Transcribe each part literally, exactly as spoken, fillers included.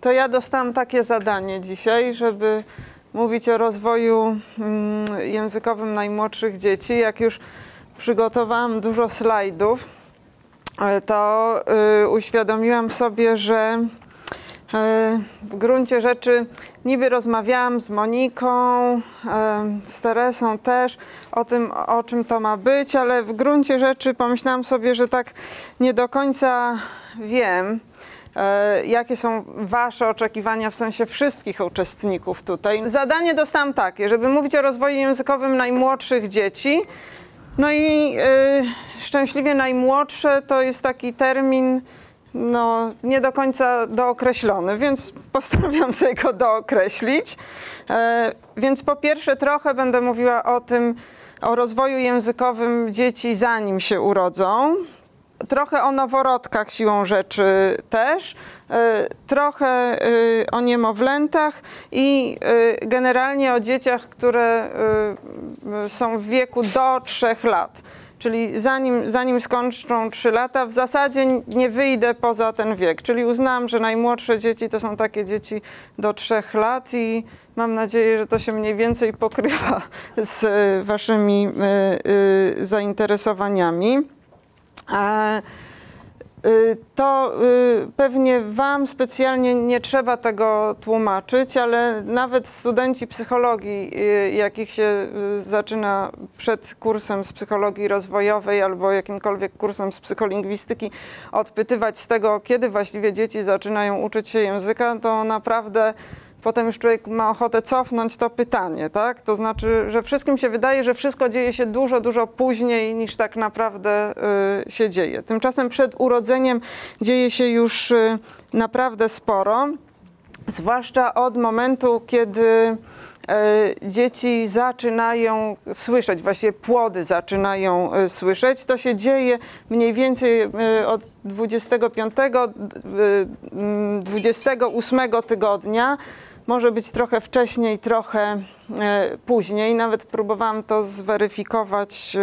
To ja dostałam takie zadanie dzisiaj, żeby mówić o rozwoju językowym najmłodszych dzieci. Jak już przygotowałam dużo slajdów, to uświadomiłam sobie, że w gruncie rzeczy niby rozmawiałam z Moniką, z Teresą też o tym, o czym to ma być, ale w gruncie rzeczy pomyślałam sobie, że tak nie do końca wiem, jakie są wasze oczekiwania w sensie wszystkich uczestników tutaj. Zadanie dostałam takie, żeby mówić o rozwoju językowym najmłodszych dzieci. No i y, szczęśliwie najmłodsze to jest taki termin no, nie do końca dookreślony, więc postanowiłam sobie go dookreślić. Y, więc po pierwsze trochę będę mówiła o tym, o rozwoju językowym dzieci zanim się urodzą. Trochę o noworodkach siłą rzeczy też, y, trochę y, o niemowlętach i y, generalnie o dzieciach, które y, są w wieku do trzech lat. Czyli zanim, zanim skończą trzy lata, w zasadzie nie wyjdę poza ten wiek. Czyli uznałam, że najmłodsze dzieci to są takie dzieci do trzech lat i mam nadzieję, że to się mniej więcej pokrywa z waszymi y, y, zainteresowaniami. A to pewnie wam specjalnie nie trzeba tego tłumaczyć, ale nawet studenci psychologii, jakich się zaczyna przed kursem z psychologii rozwojowej albo jakimkolwiek kursem z psycholingwistyki odpytywać z tego, kiedy właściwie dzieci zaczynają uczyć się języka, to naprawdę potem już człowiek ma ochotę cofnąć to pytanie, tak? To znaczy, że wszystkim się wydaje, że wszystko dzieje się dużo, dużo później niż tak naprawdę y, się dzieje. Tymczasem przed urodzeniem dzieje się już y, naprawdę sporo, zwłaszcza od momentu, kiedy y, dzieci zaczynają słyszeć, właściwie płody zaczynają y, słyszeć. To się dzieje mniej więcej y, od dwudziestego piątego do dwudziestego ósmego tygodnia. Może być trochę wcześniej, trochę później. Nawet próbowałam to zweryfikować,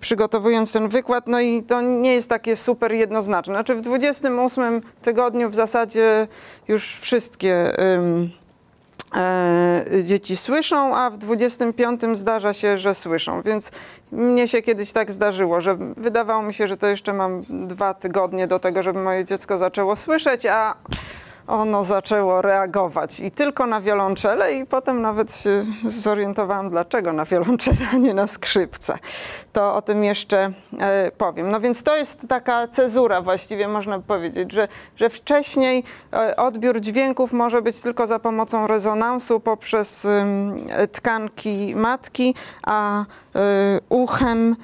przygotowując ten wykład. No i to nie jest takie super jednoznaczne. Znaczy w dwudziestym ósmym tygodniu w zasadzie już wszystkie dzieci słyszą, a w dwudziestym piątym zdarza się, że słyszą. Więc mnie się kiedyś tak zdarzyło, że wydawało mi się, że to jeszcze mam dwa tygodnie do tego, żeby moje dziecko zaczęło słyszeć, a ono zaczęło reagować i tylko na wiolonczele i potem nawet się zorientowałam, dlaczego na wiolonczele, a nie na skrzypce. To o tym jeszcze e, powiem. No więc to jest taka cezura właściwie, można powiedzieć, że, że wcześniej e, odbiór dźwięków może być tylko za pomocą rezonansu poprzez e, tkanki matki, a e, uchem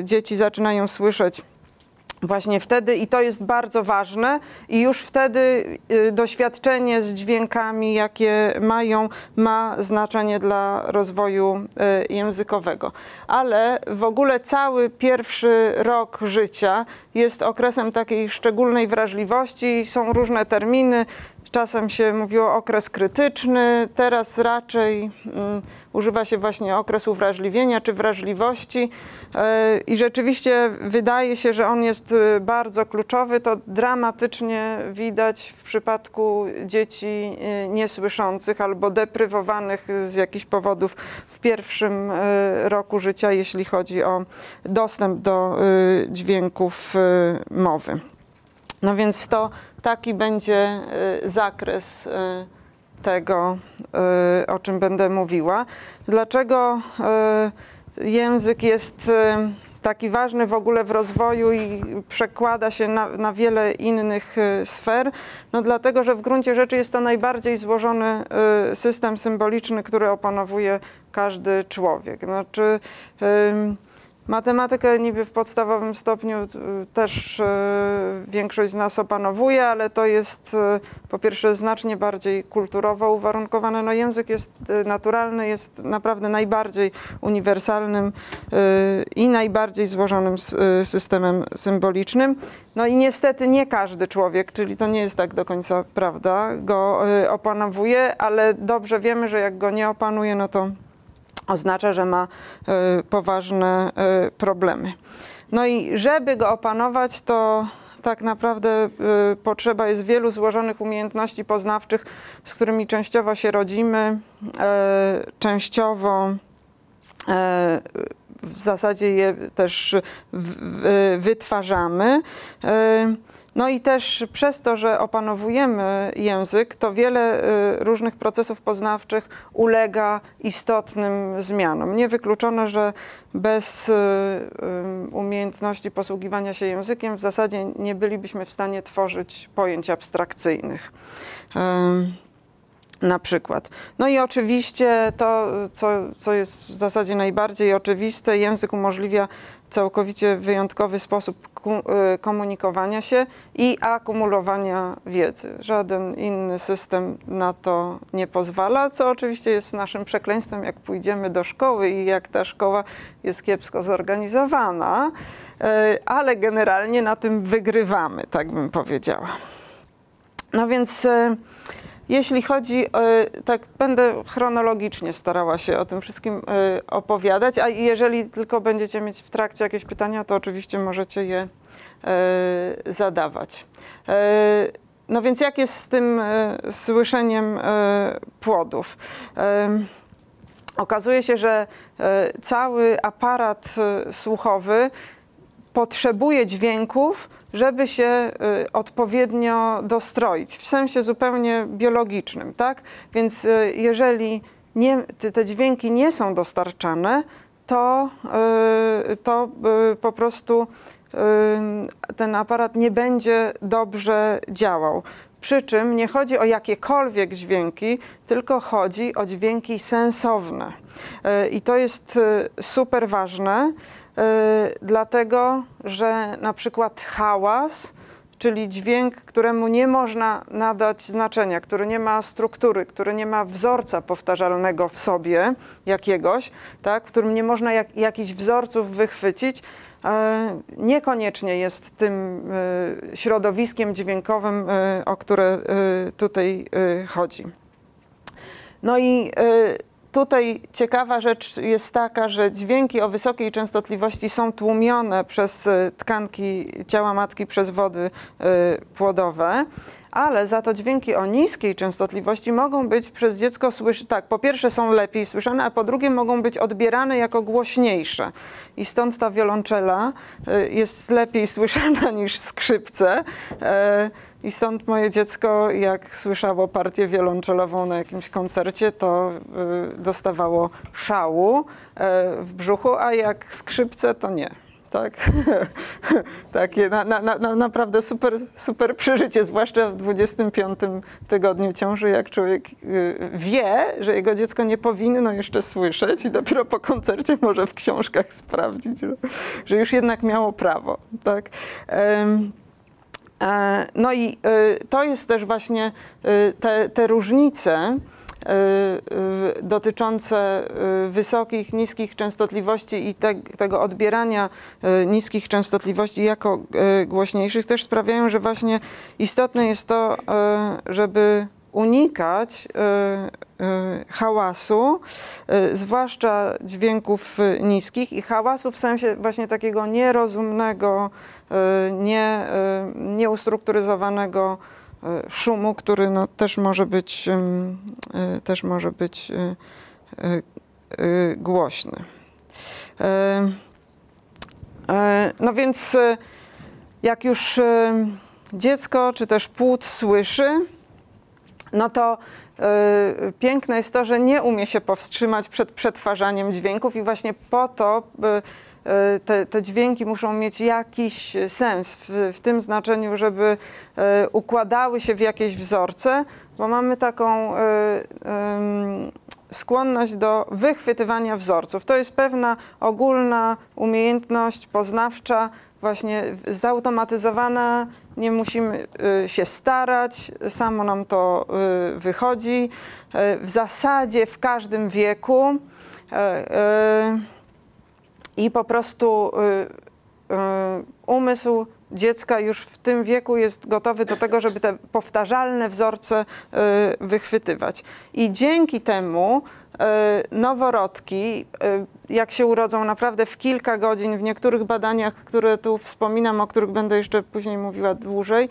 e, dzieci zaczynają słyszeć właśnie wtedy i to jest bardzo ważne i już wtedy y, doświadczenie z dźwiękami, jakie mają, ma znaczenie dla rozwoju y, językowego. Ale w ogóle cały pierwszy rok życia jest okresem takiej szczególnej wrażliwości, są różne terminy. Czasem się mówiło okres krytyczny, teraz raczej mm, używa się właśnie okresu uwrażliwienia czy wrażliwości yy, i rzeczywiście wydaje się, że on jest bardzo kluczowy. To dramatycznie widać w przypadku dzieci niesłyszących albo deprywowanych z jakichś powodów w pierwszym yy, roku życia, jeśli chodzi o dostęp do yy, dźwięków yy, mowy. No więc to taki będzie y, zakres y, tego, y, o czym będę mówiła. Dlaczego y, język jest y, taki ważny w ogóle w rozwoju i przekłada się na, na wiele innych y, sfer? No dlatego, że w gruncie rzeczy jest to najbardziej złożony y, system symboliczny, który opanowuje każdy człowiek. Znaczy, y, Matematykę niby w podstawowym stopniu też większość z nas opanowuje, ale to jest po pierwsze znacznie bardziej kulturowo uwarunkowane. No język jest naturalny, jest naprawdę najbardziej uniwersalnym i najbardziej złożonym systemem symbolicznym. No i niestety nie każdy człowiek, czyli to nie jest tak do końca prawda, go opanowuje, ale dobrze wiemy, że jak go nie opanuje, no to oznacza, że ma y, poważne y, problemy. No i żeby go opanować, to tak naprawdę y, potrzeba jest wielu złożonych umiejętności poznawczych, z którymi częściowo się rodzimy, y, częściowo y, w zasadzie je też w, w, wytwarzamy. Y, No i też przez to, że opanowujemy język, to wiele różnych procesów poznawczych ulega istotnym zmianom. Niewykluczone, że bez umiejętności posługiwania się językiem w zasadzie nie bylibyśmy w stanie tworzyć pojęć abstrakcyjnych. Na przykład. No i oczywiście to, co, co jest w zasadzie najbardziej oczywiste, język umożliwia całkowicie wyjątkowy sposób komunikowania się i akumulowania wiedzy. Żaden inny system na to nie pozwala, co oczywiście jest naszym przekleństwem, jak pójdziemy do szkoły i jak ta szkoła jest kiepsko zorganizowana, ale generalnie na tym wygrywamy, tak bym powiedziała. No więc... Jeśli chodzi, tak będę chronologicznie starała się o tym wszystkim opowiadać, a jeżeli tylko będziecie mieć w trakcie jakieś pytania, to oczywiście możecie je zadawać. No więc jak jest z tym słyszeniem płodów? Okazuje się, że cały aparat słuchowy potrzebuje dźwięków, żeby się y, odpowiednio dostroić, w sensie zupełnie biologicznym, tak? Więc y, jeżeli nie, te dźwięki nie są dostarczane, to, y, to y, po prostu y, ten aparat nie będzie dobrze działał. Przy czym nie chodzi o jakiekolwiek dźwięki, tylko chodzi o dźwięki sensowne. Y, I to jest y, super ważne. Yy, dlatego, że na przykład hałas, czyli dźwięk, któremu nie można nadać znaczenia, który nie ma struktury, który nie ma wzorca powtarzalnego w sobie jakiegoś, tak, w którym nie można jak, jakichś wzorców wychwycić, yy, niekoniecznie jest tym yy, środowiskiem dźwiękowym, yy, o które yy, tutaj yy, chodzi. No i yy, Tutaj ciekawa rzecz jest taka, że dźwięki o wysokiej częstotliwości są tłumione przez tkanki ciała matki, przez wody płodowe, ale za to dźwięki o niskiej częstotliwości mogą być przez dziecko słyszane, tak, po pierwsze są lepiej słyszane, a po drugie mogą być odbierane jako głośniejsze. I stąd ta wiolonczela jest lepiej słyszana niż skrzypce. I stąd moje dziecko, jak słyszało partię wiolonczelową na jakimś koncercie, to y, dostawało szału y, w brzuchu, a jak skrzypce, to nie. Tak? Takie na, na, na, naprawdę super, super przeżycie, zwłaszcza w dwudziestym piątym tygodniu ciąży, jak człowiek y, wie, że jego dziecko nie powinno jeszcze słyszeć i dopiero po koncercie może w książkach sprawdzić, że, że już jednak miało prawo. Tak? Ym, No i to jest też właśnie te, te różnice dotyczące wysokich, niskich częstotliwości i te, tego odbierania niskich częstotliwości jako głośniejszych też sprawiają, że właśnie istotne jest to, żeby unikać hałasu, zwłaszcza dźwięków niskich i hałasu w sensie właśnie takiego nierozumnego, nie, nieustrukturyzowanego szumu, który no też może być, też może być głośny. No więc jak już dziecko czy też płód słyszy, no to y, piękne jest to, że nie umie się powstrzymać przed przetwarzaniem dźwięków i właśnie po to y, y, te, te dźwięki muszą mieć jakiś sens w, w tym znaczeniu, żeby y, układały się w jakieś wzorce, bo mamy taką y, y, skłonność do wychwytywania wzorców. To jest pewna ogólna umiejętność poznawcza, właśnie zautomatyzowana, nie musimy się starać, samo nam to wychodzi. W zasadzie w każdym wieku i po prostu umysł dziecka już w tym wieku jest gotowy do tego, żeby te powtarzalne wzorce wychwytywać. I dzięki temu noworodki, jak się urodzą naprawdę w kilka godzin, w niektórych badaniach, które tu wspominam, o których będę jeszcze później mówiła dłużej,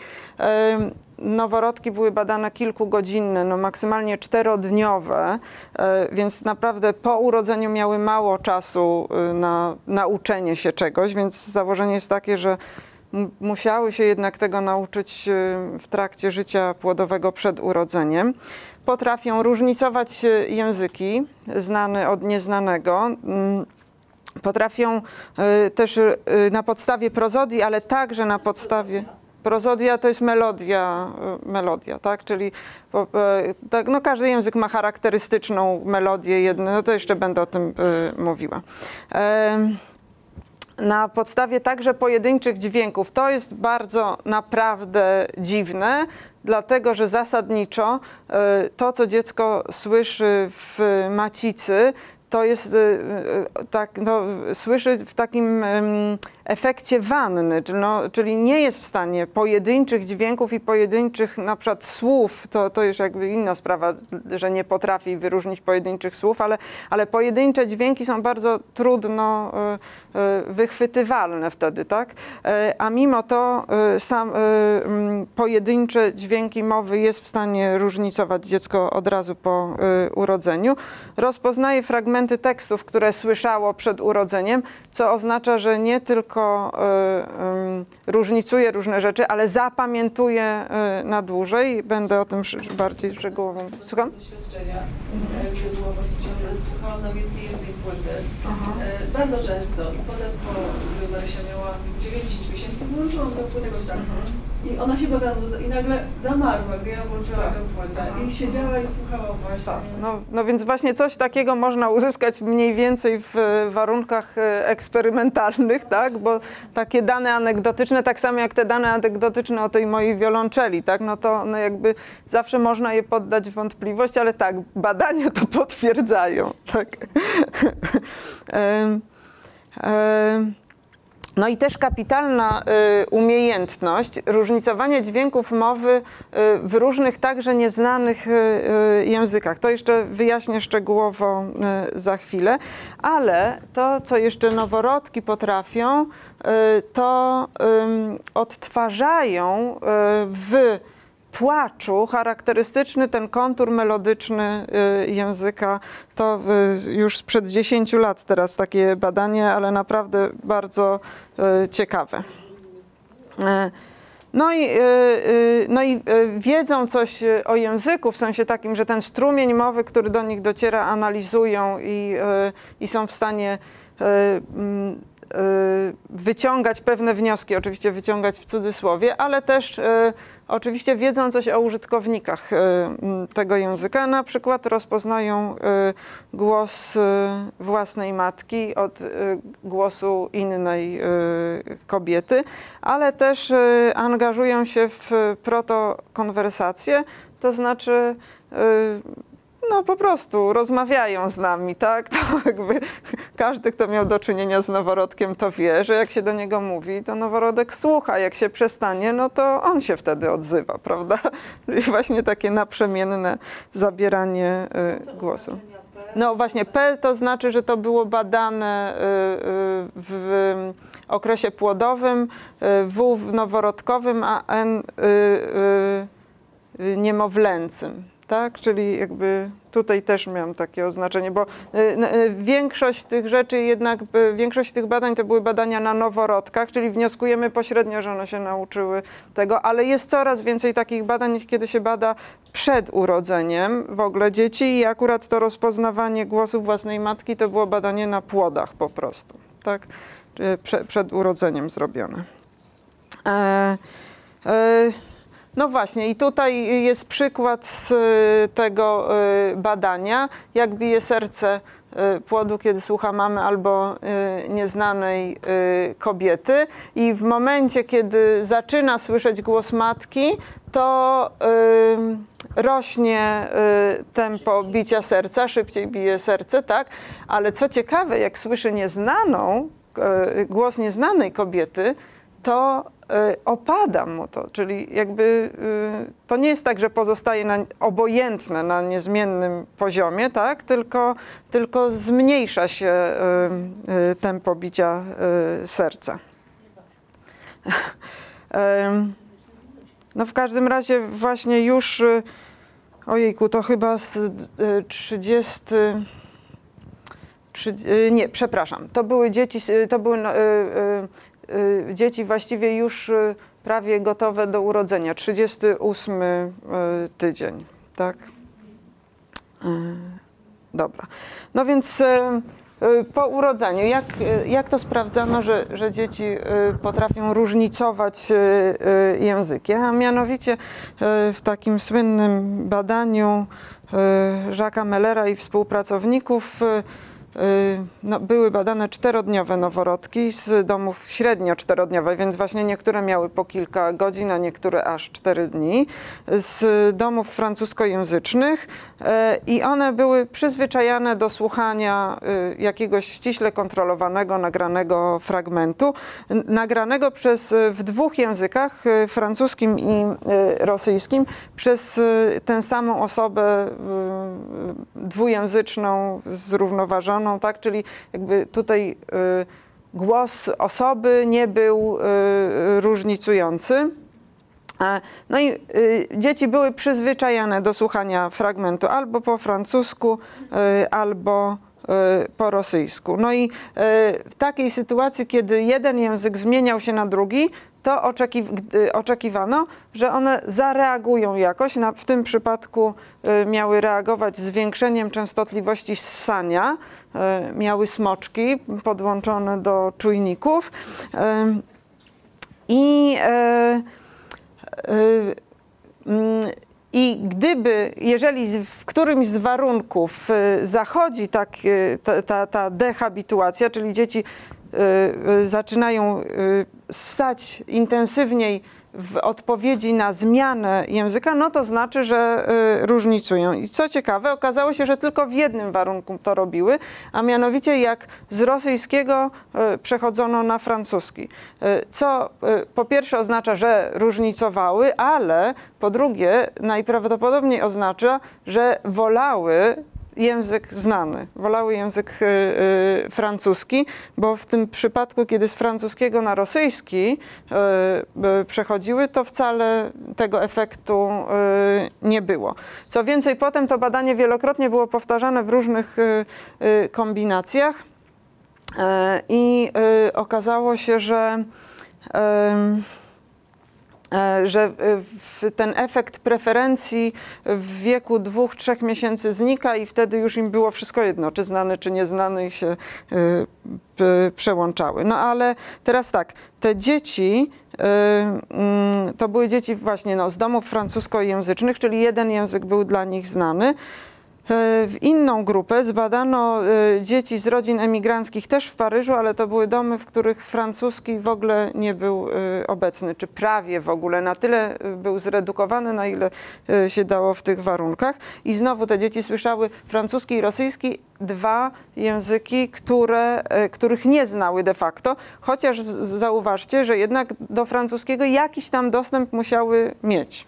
noworodki były badane kilkugodzinne, no maksymalnie czterodniowe, więc naprawdę po urodzeniu miały mało czasu na nauczenie się czegoś, więc założenie jest takie, że musiały się jednak tego nauczyć w trakcie życia płodowego przed urodzeniem. Potrafią różnicować języki, znany od nieznanego. Potrafią też na podstawie prozodii, ale także na podstawie... Prozodia to jest melodia, melodia, tak? Czyli tak, no każdy język ma charakterystyczną melodię jedną, no to jeszcze będę o tym mówiła. Na podstawie także pojedynczych dźwięków. To jest bardzo naprawdę dziwne, dlatego że zasadniczo to, co dziecko słyszy w macicy, to jest tak, no, słyszy w takim efekcie wanny, no, czyli nie jest w stanie pojedynczych dźwięków i pojedynczych na przykład słów, to, to już jakby inna sprawa, że nie potrafi wyróżnić pojedynczych słów, ale, ale pojedyncze dźwięki są bardzo trudno wychwytywalne wtedy, tak? A mimo to sam pojedyncze dźwięki mowy jest w stanie różnicować dziecko od razu po urodzeniu. Rozpoznaje fragmenty tekstów, które słyszało przed urodzeniem, co oznacza, że nie tylko y, y, różnicuje różne rzeczy, ale zapamiętuje y, na dłużej. Będę o tym bardziej szczegółowo mówić. Słucham? Doświadczenia, gdzie było właśnie ciągle, słuchałam nawet jednej płyty, e, bardzo często i potem po gdy Marysia miała dziewięć miesięcy, włączyłam tę płytę jakoś tak. I ona się bawiła i nagle zamarła, gdy ja włączyłam tę płytę i siedziała i słuchała właśnie. Tak. No, no więc właśnie coś takiego można uzyskać mniej więcej w warunkach eksperymentalnych, tak? Bo takie dane anegdotyczne, tak samo jak te dane anegdotyczne o tej mojej wiolonczeli, tak? No to no jakby zawsze można je poddać wątpliwość, ale tak, badania to potwierdzają, tak? um, um. No i też kapitalna y, umiejętność różnicowania dźwięków mowy y, w różnych także nieznanych y, y, językach. To jeszcze wyjaśnię szczegółowo y, za chwilę, ale to, co jeszcze noworodki potrafią, y, to y, odtwarzają y, w płaczu charakterystyczny ten kontur melodyczny y, języka. To y, już sprzed dziesięciu lat teraz takie badanie, ale naprawdę bardzo y, ciekawe. Y, no i, y, y, no i y, wiedzą coś o języku, w sensie takim, że ten strumień mowy, który do nich dociera, analizują i y, y, są w stanie y, y, wyciągać pewne wnioski, oczywiście wyciągać w cudzysłowie, ale też y, oczywiście wiedzą coś o użytkownikach y, tego języka. Na przykład rozpoznają y, głos y, własnej matki od y, głosu innej y, kobiety, ale też y, angażują się w protokonwersacje, to znaczy y, no po prostu rozmawiają z nami, tak? To jakby każdy, kto miał do czynienia z noworodkiem, to wie, że jak się do niego mówi, to noworodek słucha, jak się przestanie, no to on się wtedy odzywa, prawda? Czyli właśnie takie naprzemienne zabieranie y, głosu. No właśnie, P to znaczy, że to było badane y, y, w y, okresie płodowym, y, W w noworodkowym, a N y, y, niemowlęcym. Tak, czyli jakby tutaj też miałam takie oznaczenie, bo y, y, większość tych rzeczy jednak, y, większość tych badań to były badania na noworodkach, czyli wnioskujemy pośrednio, że one się nauczyły tego, ale jest coraz więcej takich badań, kiedy się bada przed urodzeniem w ogóle dzieci i akurat to rozpoznawanie głosu własnej matki to było badanie na płodach po prostu, tak, y, prze, przed urodzeniem zrobione. E, e, No właśnie, i tutaj jest przykład z tego badania, jak bije serce płodu, kiedy słucha mamy albo nieznanej kobiety, i w momencie, kiedy zaczyna słyszeć głos matki, to rośnie tempo bicia serca, szybciej bije serce, tak? Ale co ciekawe, jak słyszy nieznaną, głos nieznanej kobiety, to opada mu to, czyli jakby to nie jest tak, że pozostaje na, obojętne na niezmiennym poziomie, tak? tylko, tylko zmniejsza się tempo bicia serca. No w każdym razie właśnie już, ojejku, to chyba z trzydziestu... Nie, przepraszam, to były dzieci, to były dzieci właściwie już prawie gotowe do urodzenia, trzydziesty ósmy tydzień, tak? Dobra, no więc po urodzeniu, jak, jak to sprawdzano, że, że dzieci potrafią różnicować języki? A mianowicie w takim słynnym badaniu Jacques'a Mellera i współpracowników no, były badane czterodniowe noworodki z domów średnio czterodniowych, więc właśnie niektóre miały po kilka godzin, a niektóre aż cztery dni, z domów francuskojęzycznych, i one były przyzwyczajane do słuchania jakiegoś ściśle kontrolowanego, nagranego fragmentu, nagranego przez, w dwóch językach, francuskim i rosyjskim, przez tę samą osobę dwujęzyczną, zrównoważoną. Tak, czyli jakby tutaj y, głos osoby nie był y, różnicujący. No i y, dzieci były przyzwyczajane do słuchania fragmentu albo po francusku, y, albo y, po rosyjsku. No i y, w takiej sytuacji, kiedy jeden język zmieniał się na drugi, to oczeki, oczekiwano, że one zareagują jakoś. Na, w tym przypadku y, miały reagować zwiększeniem częstotliwości ssania, y, miały smoczki podłączone do czujników. I y, y, y, y, I gdyby, jeżeli w którymś z warunków zachodzi tak, ta, ta, ta dehabituacja, czyli dzieci y, zaczynają ssać intensywniej w odpowiedzi na zmianę języka, no to znaczy, że y, różnicują. I co ciekawe, okazało się, że tylko w jednym warunku to robiły, a mianowicie jak z rosyjskiego y, przechodzono na francuski. Y, co y, po pierwsze oznacza, że różnicowały, ale po drugie najprawdopodobniej oznacza, że wolały język znany, wolały język y, y, francuski, bo w tym przypadku, kiedy z francuskiego na rosyjski y, y, przechodziły, to wcale tego efektu y, nie było. Co więcej, potem to badanie wielokrotnie było powtarzane w różnych y, y, kombinacjach i y, y, okazało się, że y, że ten efekt preferencji w wieku dwóch, trzech miesięcy znika i wtedy już im było wszystko jedno, czy znany, czy nieznany, i się y, przełączały. No ale teraz tak, te dzieci, y, y, to były dzieci właśnie no, z domów francuskojęzycznych, czyli jeden język był dla nich znany. W inną grupę zbadano dzieci z rodzin emigranckich też w Paryżu, ale to były domy, w których francuski w ogóle nie był obecny, czy prawie w ogóle. Na tyle był zredukowany, na ile się dało w tych warunkach. I znowu te dzieci słyszały francuski i rosyjski, dwa języki, które, których nie znały de facto, chociaż zauważcie, że jednak do francuskiego jakiś tam dostęp musiały mieć,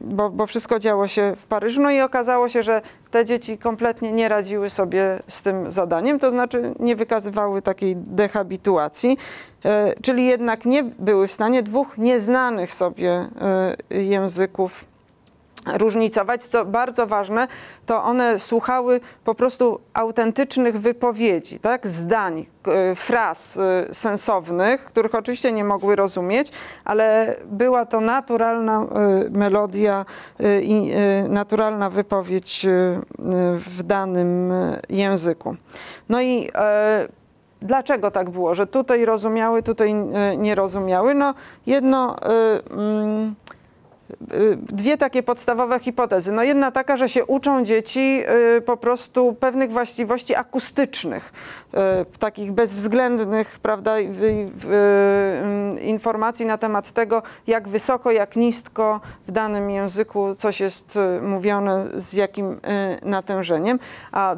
bo, bo wszystko działo się w Paryżu. No i okazało się, że te dzieci kompletnie nie radziły sobie z tym zadaniem, to znaczy nie wykazywały takiej dehabituacji, czyli jednak nie były w stanie dwóch nieznanych sobie języków różnicować. Co bardzo ważne, to one słuchały po prostu autentycznych wypowiedzi, tak? Zdań, fraz sensownych, których oczywiście nie mogły rozumieć, ale była to naturalna melodia i naturalna wypowiedź w danym języku. No i dlaczego tak było, że tutaj rozumiały, tutaj nie rozumiały? No jedno... dwie takie podstawowe hipotezy. No jedna taka, że się uczą dzieci po prostu pewnych właściwości akustycznych, takich bezwzględnych, prawda, informacji na temat tego, jak wysoko, jak nisko w danym języku coś jest mówione, z jakim natężeniem. A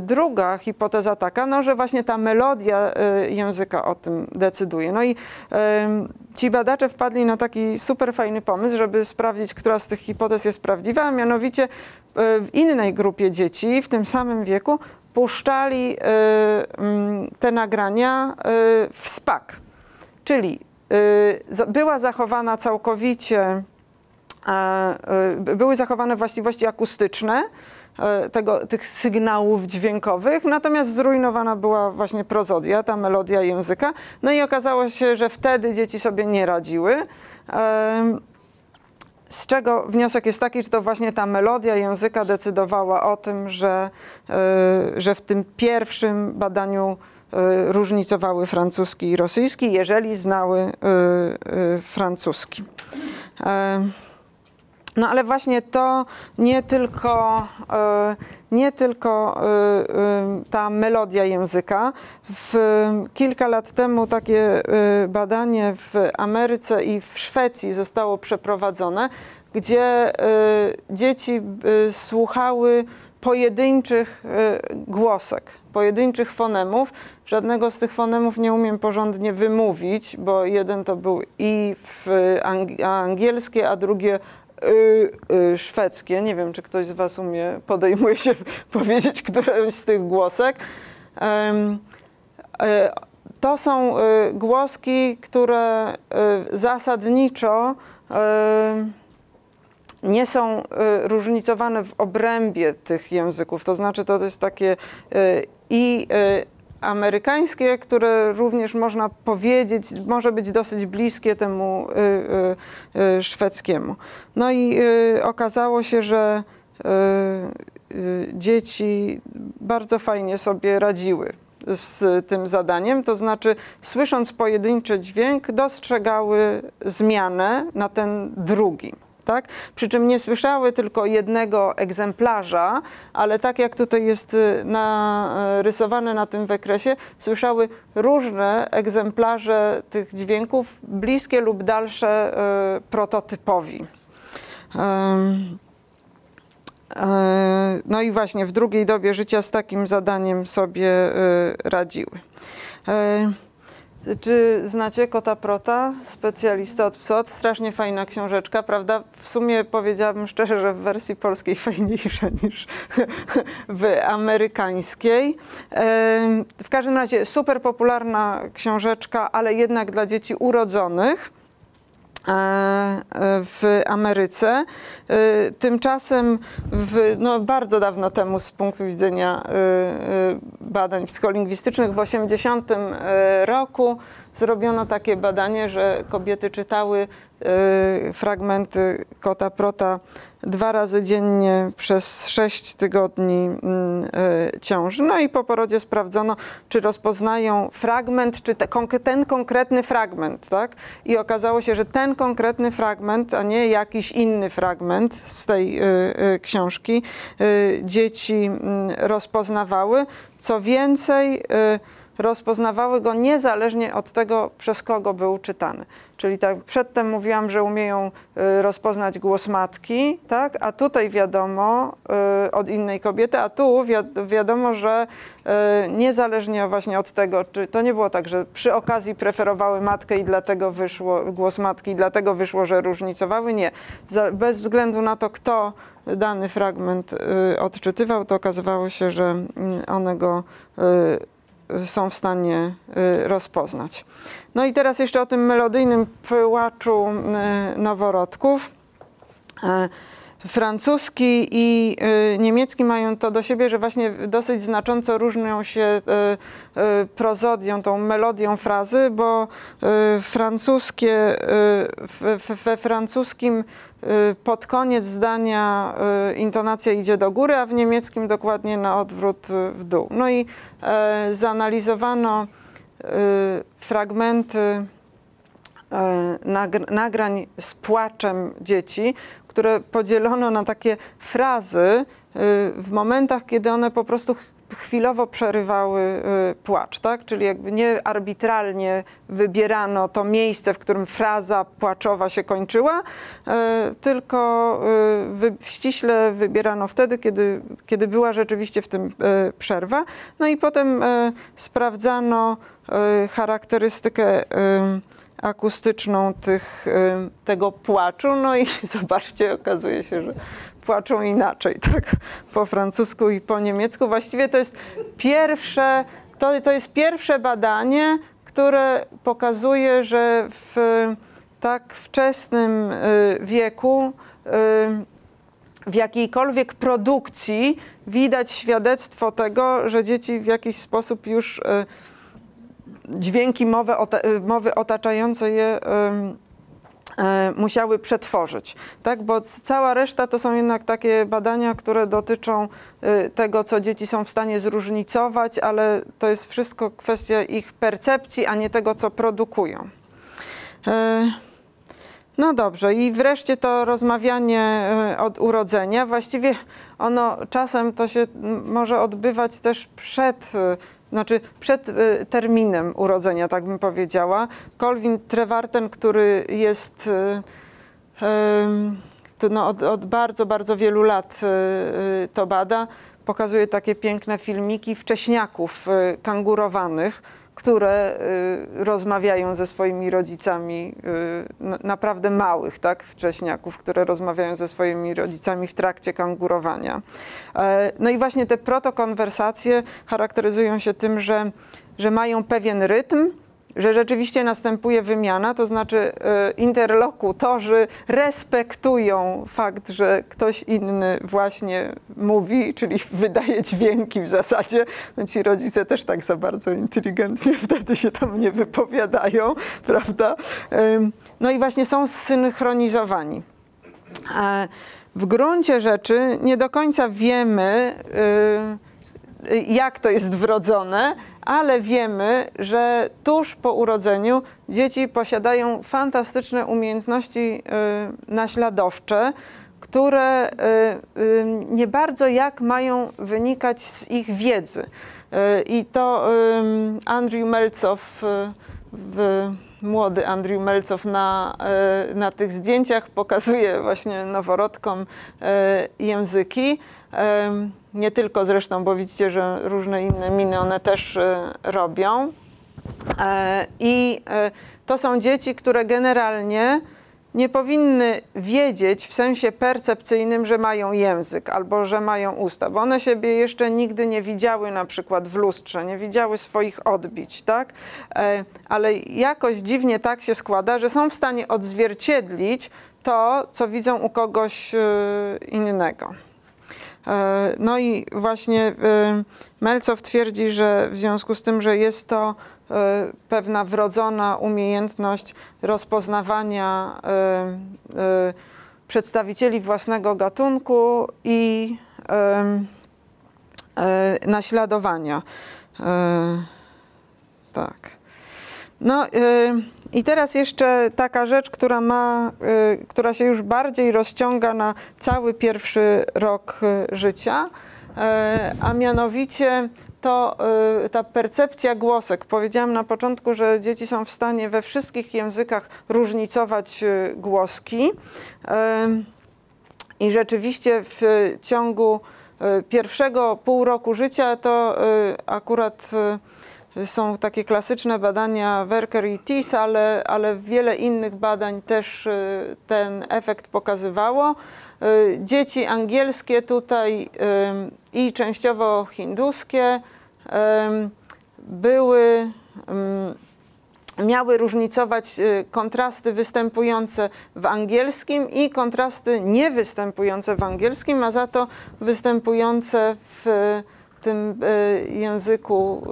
druga hipoteza taka, no, że właśnie ta melodia języka o tym decyduje. No i ci badacze wpadli na taki super fajny pomysł, żeby sprawdzić, która z tych hipotez jest prawdziwa, a mianowicie w innej grupie dzieci w tym samym wieku puszczali te nagrania w S P A C. Czyli była zachowana całkowicie, były zachowane właściwości akustyczne tego, tych sygnałów dźwiękowych, natomiast zrujnowana była właśnie prozodia, ta melodia języka. No i okazało się, że wtedy dzieci sobie nie radziły. Z czego wniosek jest taki, że to właśnie ta melodia języka decydowała o tym, że, że w tym pierwszym badaniu różnicowały francuski i rosyjski, jeżeli znały francuski. No ale właśnie to nie tylko, nie tylko ta melodia języka. W, kilka lat temu takie badanie w Ameryce i w Szwecji zostało przeprowadzone, gdzie dzieci słuchały pojedynczych głosek, pojedynczych fonemów. Żadnego z tych fonemów nie umiem porządnie wymówić, bo jeden to był i w angielskie, a drugie Y, y, szwedzkie. Nie wiem, czy ktoś z was umie, podejmuje się powiedzieć którąś z tych głosek. Um, y, to są y, głoski, które y, zasadniczo y, nie są y, różnicowane w obrębie tych języków. To znaczy, to jest takie y, i y, amerykańskie, które również można powiedzieć, może być dosyć bliskie temu y, y, y, szwedzkiemu. No i y, okazało się, że y, y, dzieci bardzo fajnie sobie radziły z tym zadaniem, to znaczy słysząc pojedynczy dźwięk dostrzegały zmianę na ten drugi. Tak? Przy czym nie słyszały tylko jednego egzemplarza, ale tak jak tutaj jest narysowane na tym wykresie, słyszały różne egzemplarze tych dźwięków, bliskie lub dalsze y, prototypowi. Um. No i właśnie w drugiej dobie życia z takim zadaniem sobie y, radziły. Y. Czy znacie Kota Prota? Specjalista od psot. Strasznie fajna książeczka, prawda? W sumie powiedziałabym szczerze, że w wersji polskiej fajniejsza niż w amerykańskiej. W każdym razie super popularna książeczka, ale jednak dla dzieci urodzonych w Ameryce. Tymczasem w, no bardzo dawno temu z punktu widzenia badań psycholingwistycznych w osiemdziesiątym roku zrobiono takie badanie, że kobiety czytały fragmenty Kota Prota dwa razy dziennie przez sześć tygodni ciąży. No i po porodzie sprawdzono, czy rozpoznają fragment, czy te, ten konkretny fragment, tak? I okazało się, że ten konkretny fragment, a nie jakiś inny fragment z tej książki, dzieci rozpoznawały. Co więcej, rozpoznawały go niezależnie od tego, przez kogo był czytany. Czyli tak, przedtem mówiłam, że umieją y, rozpoznać głos matki, tak? A tutaj wiadomo y, od innej kobiety, a tu wi- wiadomo, że y, niezależnie właśnie od tego, czy to nie było tak, że przy okazji preferowały matkę i dlatego wyszło, głos matki i dlatego wyszło, że różnicowały, nie. Za, bez względu na to, kto dany fragment y, odczytywał, to okazywało się, że y, one go y, są w stanie y, rozpoznać. No i teraz jeszcze o tym melodyjnym pyłaczu y, noworodków. Y, francuski i y, niemiecki mają to do siebie, że właśnie dosyć znacząco różnią się y, y, prozodią, tą melodią frazy, bo y, francuskie, y, we francuskim y, pod koniec zdania y, intonacja idzie do góry, a w niemieckim dokładnie na odwrót y, w dół. No i E, zanalizowano e, fragmenty nagrań z płaczem dzieci, które podzielono na takie frazy w momentach, kiedy one po prostu chwilowo przerywały płacz, tak? Czyli jakby nie arbitralnie wybierano to miejsce, w którym fraza płaczowa się kończyła, tylko ściśle wybierano wtedy, kiedy, kiedy była rzeczywiście w tym przerwa. No i potem sprawdzano charakterystykę akustyczną tych, tego płaczu, no i zobaczcie, okazuje się, że płaczą inaczej, tak, po francusku i po niemiecku. Właściwie to jest pierwsze, to, to jest pierwsze badanie, które pokazuje, że w tak wczesnym wieku w jakiejkolwiek produkcji widać świadectwo tego, że dzieci w jakiś sposób już dźwięki mowy, mowy otaczające je musiały przetworzyć, tak? Bo cała reszta to są jednak takie badania, które dotyczą tego, co dzieci są w stanie zróżnicować, ale to jest wszystko kwestia ich percepcji, a nie tego, co produkują. No dobrze, i wreszcie to rozmawianie od urodzenia. Właściwie ono czasem to się może odbywać też przed Znaczy przed y, terminem urodzenia, tak bym powiedziała. Colwyn Trevarthen, który jest y, y, no, od, od bardzo, bardzo wielu lat y, to bada, pokazuje takie piękne filmiki wcześniaków y, kangurowanych, które y, rozmawiają ze swoimi rodzicami, y, na, naprawdę małych, tak, wcześniaków, które rozmawiają ze swoimi rodzicami w trakcie kangurowania. E, no i właśnie te protokonwersacje charakteryzują się tym, że, że mają pewien rytm, że rzeczywiście następuje wymiana, to znaczy y, interlokutorzy respektują fakt, że ktoś inny właśnie mówi, czyli wydaje dźwięki w zasadzie. No ci rodzice też tak za bardzo inteligentnie wtedy się tam nie wypowiadają, prawda? Y, no i właśnie są zsynchronizowani. A w gruncie rzeczy nie do końca wiemy, y, jak to jest wrodzone, ale wiemy, że tuż po urodzeniu dzieci posiadają fantastyczne umiejętności y, naśladowcze, które y, y, nie bardzo jak mają wynikać z ich wiedzy. Y, I to y, Andrew Melcov, y, młody Andrew Melcov na, y, na tych zdjęciach pokazuje właśnie noworodkom y, języki. Nie tylko zresztą, bo widzicie, że różne inne miny one też robią. I to są dzieci, które generalnie nie powinny wiedzieć w sensie percepcyjnym, że mają język albo że mają usta, bo one siebie jeszcze nigdy nie widziały na przykład w lustrze, nie widziały swoich odbić, tak? Ale jakoś dziwnie tak się składa, że są w stanie odzwierciedlić to, co widzą u kogoś innego. No i właśnie Melcov twierdzi, że w związku z tym, że jest to pewna wrodzona umiejętność rozpoznawania przedstawicieli własnego gatunku i naśladowania. Tak. No i teraz jeszcze taka rzecz, która ma, która się już bardziej rozciąga na cały pierwszy rok życia, a mianowicie to ta percepcja głosek. Powiedziałam na początku, że dzieci są w stanie we wszystkich językach różnicować głoski i rzeczywiście w ciągu pierwszego pół roku życia to akurat są takie klasyczne badania Werker i Tis, ale, ale wiele innych badań też ten efekt pokazywało. Dzieci angielskie tutaj i częściowo hinduskie były, miały różnicować kontrasty występujące w angielskim i kontrasty niewystępujące w angielskim, a za to występujące w tym y, języku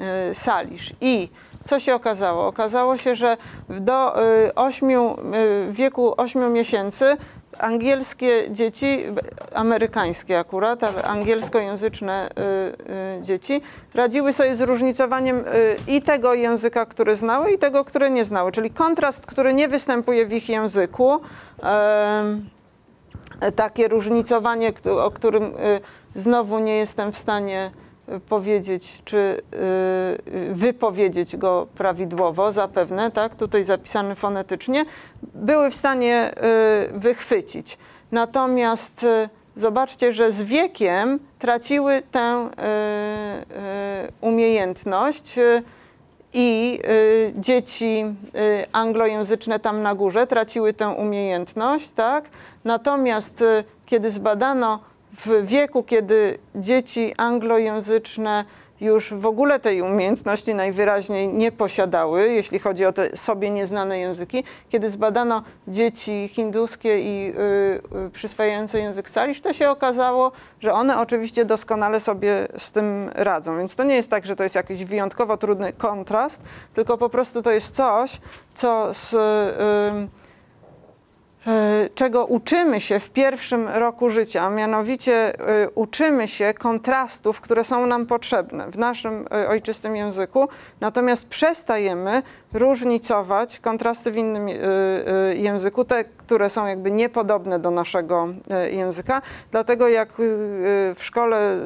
y, y, salisz. I co się okazało? Okazało się, że do y, ośmiu, y, wieku ośmiu miesięcy angielskie dzieci, amerykańskie akurat, angielskojęzyczne y, y, dzieci radziły sobie z różnicowaniem y, i tego języka, który znały, i tego, który nie znały. Czyli kontrast, który nie występuje w ich języku, y, takie różnicowanie, o którym y, znowu nie jestem w stanie powiedzieć, czy y, wypowiedzieć go prawidłowo, zapewne, tak, tutaj zapisane fonetycznie, były w stanie y, wychwycić. Natomiast y, zobaczcie, że z wiekiem traciły tę y, y, umiejętność y, i y, dzieci y, anglojęzyczne tam na górze traciły tę umiejętność, tak? Natomiast y, kiedy zbadano w wieku, kiedy dzieci anglojęzyczne już w ogóle tej umiejętności najwyraźniej nie posiadały, jeśli chodzi o te sobie nieznane języki, kiedy zbadano dzieci hinduskie i y, y, przyswajające język salisz, to się okazało, że one oczywiście doskonale sobie z tym radzą. Więc to nie jest tak, że to jest jakiś wyjątkowo trudny kontrast, tylko po prostu to jest coś, co z... Y, y, czego uczymy się w pierwszym roku życia, a mianowicie uczymy się kontrastów, które są nam potrzebne w naszym ojczystym języku, natomiast przestajemy różnicować kontrasty w innym języku, te, które są jakby niepodobne do naszego języka. Dlatego jak w szkole,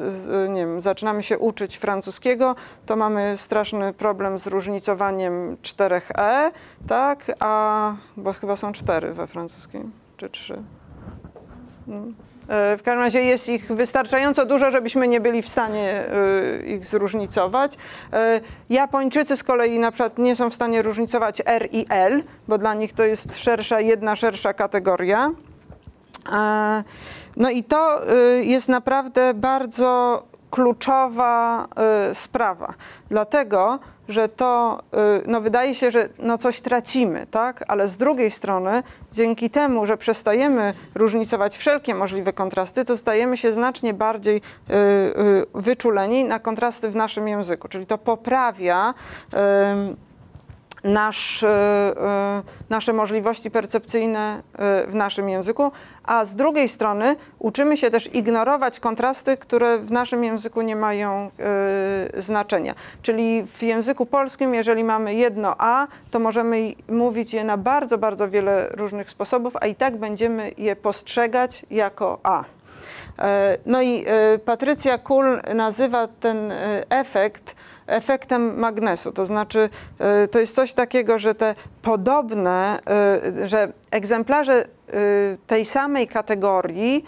nie wiem, zaczynamy się uczyć francuskiego, to mamy straszny problem z różnicowaniem czterech E, tak? A, bo chyba są cztery we francuskim. Czy trzy. W każdym razie jest ich wystarczająco dużo, żebyśmy nie byli w stanie ich zróżnicować. Japończycy z kolei na przykład nie są w stanie różnicować R i L, bo dla nich to jest szersza, jedna szersza kategoria. No i to jest naprawdę bardzo kluczowa sprawa, dlatego że to, no wydaje się, że no coś tracimy, tak? Ale z drugiej strony, dzięki temu, że przestajemy różnicować wszelkie możliwe kontrasty, to stajemy się znacznie bardziej y, y, wyczuleni na kontrasty w naszym języku. Czyli to poprawia y, nasz, y, y, nasze możliwości percepcyjne y, w naszym języku, a z drugiej strony uczymy się też ignorować kontrasty, które w naszym języku nie mają y, znaczenia. Czyli w języku polskim, jeżeli mamy jedno A, to możemy mówić je na bardzo, bardzo wiele różnych sposobów, a i tak będziemy je postrzegać jako A. Y, no i y, Patrycja Kuhl nazywa ten y, efekt efektem magnesu. To znaczy y, to jest coś takiego, że te podobne, y, że egzemplarze tej samej kategorii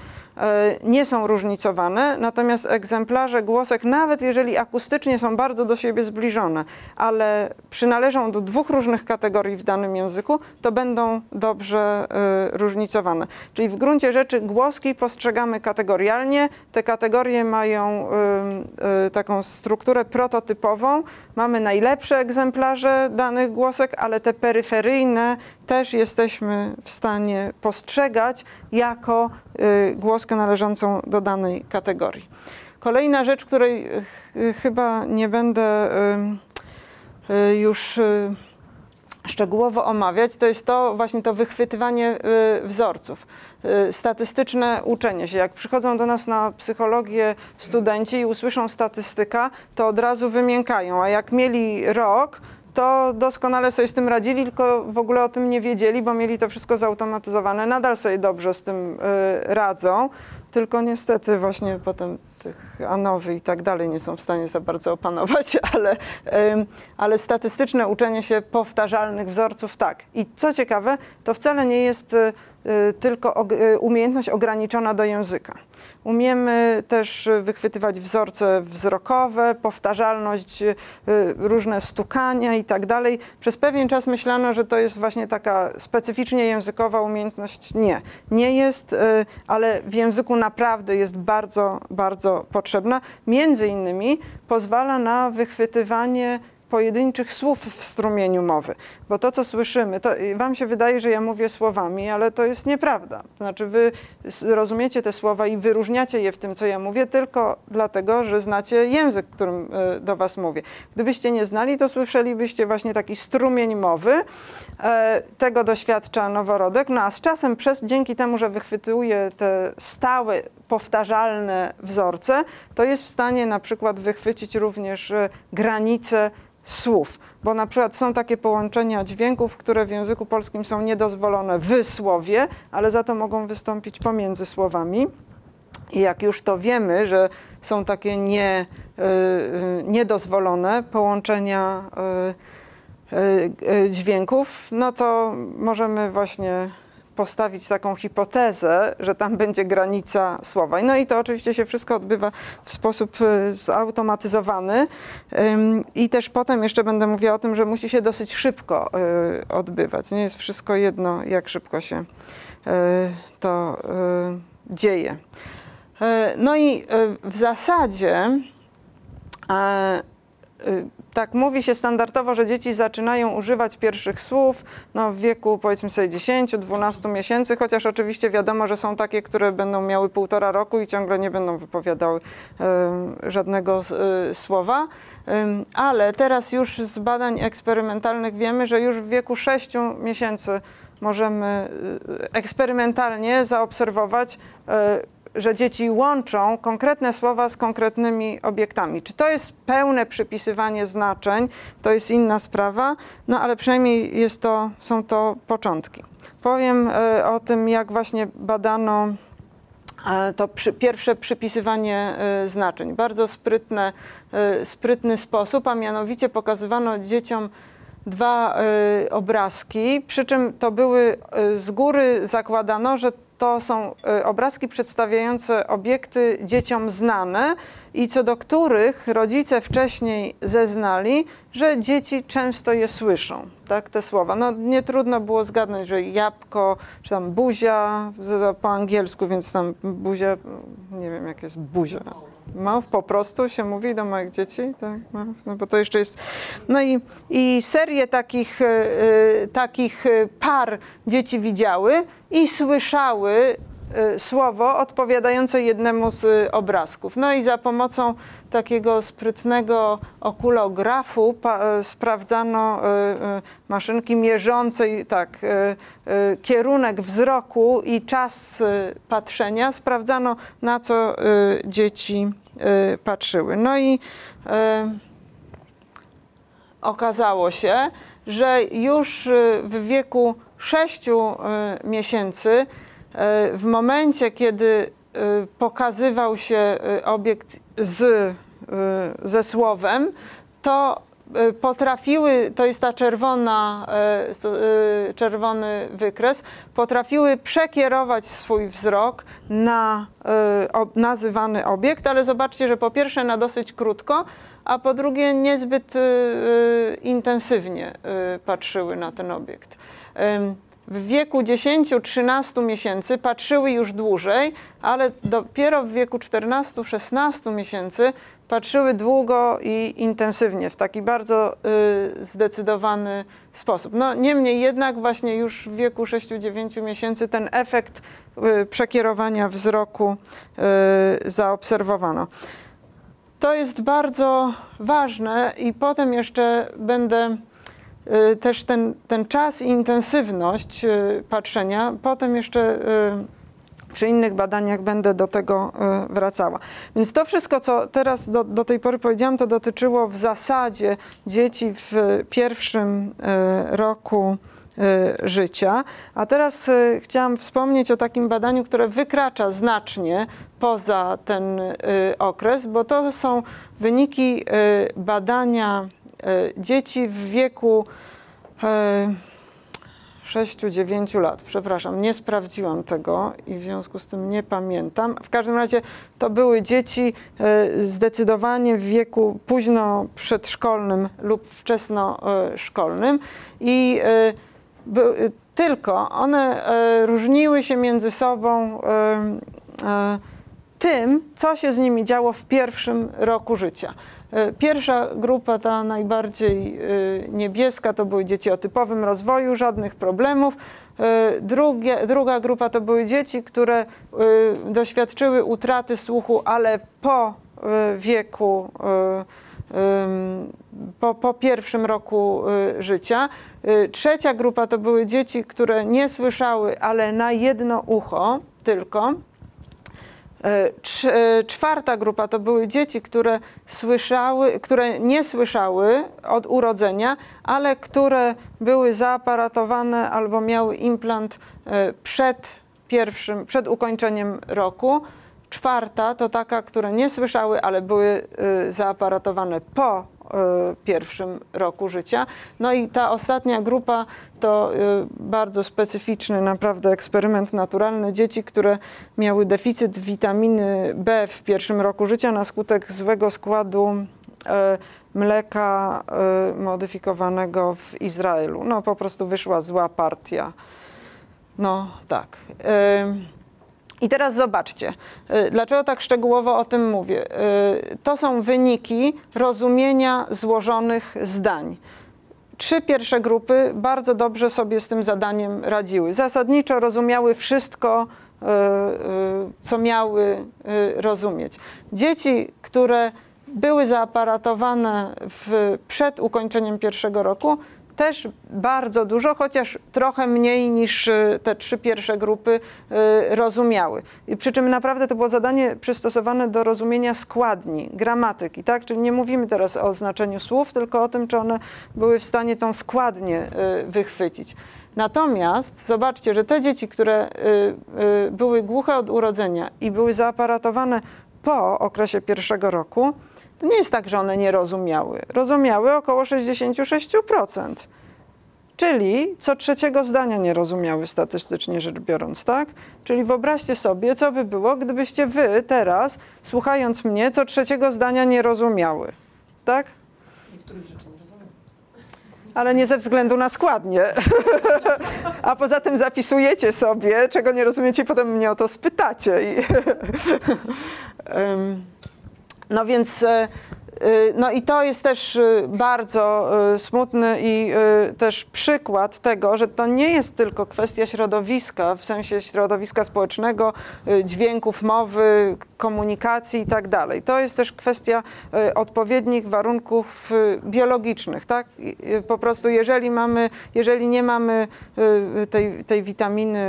nie są różnicowane, natomiast egzemplarze głosek, nawet jeżeli akustycznie są bardzo do siebie zbliżone, ale przynależą do dwóch różnych kategorii w danym języku, to będą dobrze różnicowane. Czyli w gruncie rzeczy głoski postrzegamy kategorialnie, te kategorie mają taką strukturę prototypową, mamy najlepsze egzemplarze danych głosek, ale te peryferyjne też jesteśmy w stanie postrzegać jako y, głoskę należącą do danej kategorii. Kolejna rzecz, której ch- chyba nie będę y, y, już y, szczegółowo omawiać, to jest to właśnie to wychwytywanie y, wzorców. Statystyczne uczenie się. Jak przychodzą do nas na psychologię studenci i usłyszą statystyka, to od razu wymiękają, a jak mieli rok, to doskonale sobie z tym radzili, tylko w ogóle o tym nie wiedzieli, bo mieli to wszystko zautomatyzowane. Nadal sobie dobrze z tym y, radzą, tylko niestety właśnie potem tych anowy i tak dalej nie są w stanie za bardzo opanować, ale, y, ale statystyczne uczenie się powtarzalnych wzorców, tak. I co ciekawe, to wcale nie jest y, tylko og- umiejętność ograniczona do języka. Umiemy też wychwytywać wzorce wzrokowe, powtarzalność, różne stukania i tak dalej. Przez pewien czas myślano, że to jest właśnie taka specyficznie językowa umiejętność. Nie, nie jest, ale w języku naprawdę jest bardzo, bardzo potrzebna. Między innymi pozwala na wychwytywanie pojedynczych słów w strumieniu mowy, bo to, co słyszymy, to wam się wydaje, że ja mówię słowami, ale to jest nieprawda. Znaczy wy rozumiecie te słowa i wyróżniacie je w tym, co ja mówię, tylko dlatego, że znacie język, którym do was mówię. Gdybyście nie znali, to słyszelibyście właśnie taki strumień mowy. Tego doświadcza noworodek, no a z czasem przez, dzięki temu, że wychwytuje te stałe, powtarzalne wzorce, to jest w stanie na przykład wychwycić również granice słów, bo na przykład są takie połączenia dźwięków, które w języku polskim są niedozwolone w słowie, ale za to mogą wystąpić pomiędzy słowami. I jak już to wiemy, że są takie nie, y, niedozwolone połączenia y, y, dźwięków, no to możemy właśnie postawić taką hipotezę, że tam będzie granica słowa. No i to oczywiście się wszystko odbywa w sposób zautomatyzowany i też potem jeszcze będę mówiła o tym, że musi się dosyć szybko odbywać. Nie jest wszystko jedno, jak szybko się to dzieje. No i w zasadzie tak mówi się standardowo, że dzieci zaczynają używać pierwszych słów no, w wieku powiedzmy sobie dziesięciu do dwunastu miesięcy, chociaż oczywiście wiadomo, że są takie, które będą miały półtora roku i ciągle nie będą wypowiadały y, żadnego y, słowa. Y, ale teraz już z badań eksperymentalnych wiemy, że już w wieku sześciu miesięcy możemy y, eksperymentalnie zaobserwować y, że dzieci łączą konkretne słowa z konkretnymi obiektami. Czy to jest pełne przypisywanie znaczeń, to jest inna sprawa, no ale przynajmniej jest to, są to początki. Powiem y, o tym, jak właśnie badano y, to przy, pierwsze przypisywanie y, znaczeń. Bardzo sprytne, y, sprytny sposób, a mianowicie pokazywano dzieciom dwa y, obrazki, przy czym to były y, z góry zakładano, że to są obrazki przedstawiające obiekty dzieciom znane i co do których rodzice wcześniej zeznali, że dzieci często je słyszą, tak, te słowa. No nie trudno było zgadnąć, że jabłko, czy tam buzia, po angielsku, więc tam buzia, nie wiem jak jest buzia. Małp po prostu się mówi do moich dzieci, tak, małp, no bo to jeszcze jest... No i, i serię takich, y, takich par dzieci widziały i słyszały y, słowo odpowiadające jednemu z y, obrazków. No i za pomocą takiego sprytnego okulografu pa, y, sprawdzano y, y, maszynki mierzącej tak, y, y, kierunek wzroku i czas y, patrzenia. Sprawdzano, na co y, dzieci y, patrzyły. No i y, okazało się, że już w wieku sześciu y, miesięcy y, w momencie, kiedy y, pokazywał się y, obiekt z ze słowem, to potrafiły, to jest ta czerwona, czerwony wykres, potrafiły przekierować swój wzrok na nazywany obiekt, ale zobaczcie, że po pierwsze na dosyć krótko, a po drugie niezbyt intensywnie patrzyły na ten obiekt. W wieku dziesięciu do trzynastu miesięcy patrzyły już dłużej, ale dopiero w wieku czternastu do szesnastu miesięcy patrzyły długo i intensywnie, w taki bardzo y, zdecydowany sposób. No, niemniej jednak właśnie już w wieku sześciu do dziewięciu miesięcy ten efekt y, przekierowania wzroku y, zaobserwowano. To jest bardzo ważne i potem jeszcze będę... Też ten, ten czas i intensywność patrzenia, potem jeszcze przy innych badaniach będę do tego wracała. Więc to wszystko, co teraz do, do tej pory powiedziałam, to dotyczyło w zasadzie dzieci w pierwszym roku życia. A teraz chciałam wspomnieć o takim badaniu, które wykracza znacznie poza ten okres, bo to są wyniki badania dzieci w wieku sześciu do dziewięciu lat. Przepraszam, nie sprawdziłam tego i w związku z tym nie pamiętam. W każdym razie to były dzieci zdecydowanie w wieku późno przedszkolnym lub wczesnoszkolnym i tylko one różniły się między sobą tym, co się z nimi działo w pierwszym roku życia. Pierwsza grupa, ta najbardziej niebieska, to były dzieci o typowym rozwoju, żadnych problemów. Drugie, druga grupa to były dzieci, które doświadczyły utraty słuchu, ale po wieku, po, po pierwszym roku życia. Trzecia grupa to były dzieci, które nie słyszały, ale na jedno ucho tylko. Czwarta grupa to były dzieci, które słyszały, które nie słyszały od urodzenia, ale które były zaaparatowane albo miały implant przed pierwszym, przed ukończeniem roku. Czwarta to taka, które nie słyszały, ale były zaaparatowane po pierwszym roku życia. No i ta ostatnia grupa to bardzo specyficzny naprawdę eksperyment naturalny. Dzieci, które miały deficyt witaminy B w pierwszym roku życia na skutek złego składu mleka modyfikowanego w Izraelu. No po prostu wyszła zła partia. No tak. I teraz zobaczcie, dlaczego tak szczegółowo o tym mówię. To są wyniki rozumienia złożonych zdań. Trzy pierwsze grupy bardzo dobrze sobie z tym zadaniem radziły. Zasadniczo rozumiały wszystko, co miały rozumieć. Dzieci, które były zaaparatowane w, przed ukończeniem pierwszego roku, też bardzo dużo, chociaż trochę mniej niż te trzy pierwsze grupy rozumiały. I przy czym naprawdę to było zadanie przystosowane do rozumienia składni, gramatyki, tak? Czyli nie mówimy teraz o znaczeniu słów, tylko o tym, czy one były w stanie tą składnię wychwycić. Natomiast zobaczcie, że te dzieci, które były głuche od urodzenia i były zaaparatowane po okresie pierwszego roku, to nie jest tak, że one nie rozumiały. Rozumiały około sześćdziesiąt sześć procent. Czyli co trzeciego zdania nie rozumiały statystycznie rzecz biorąc, tak? Czyli wyobraźcie sobie, co by było, gdybyście wy teraz, słuchając mnie, co trzeciego zdania nie rozumiały, tak? Niektórych rzeczy nie rozumiem. Ale nie ze względu na składnię. A poza tym zapisujecie sobie, czego nie rozumiecie i potem mnie o to spytacie. I um. No więc, no i to jest też bardzo smutny i też przykład tego, że to nie jest tylko kwestia środowiska, w sensie środowiska społecznego, dźwięków, mowy, komunikacji i tak dalej. To jest też kwestia odpowiednich warunków biologicznych, tak? Po prostu jeżeli mamy, jeżeli nie mamy tej, tej witaminy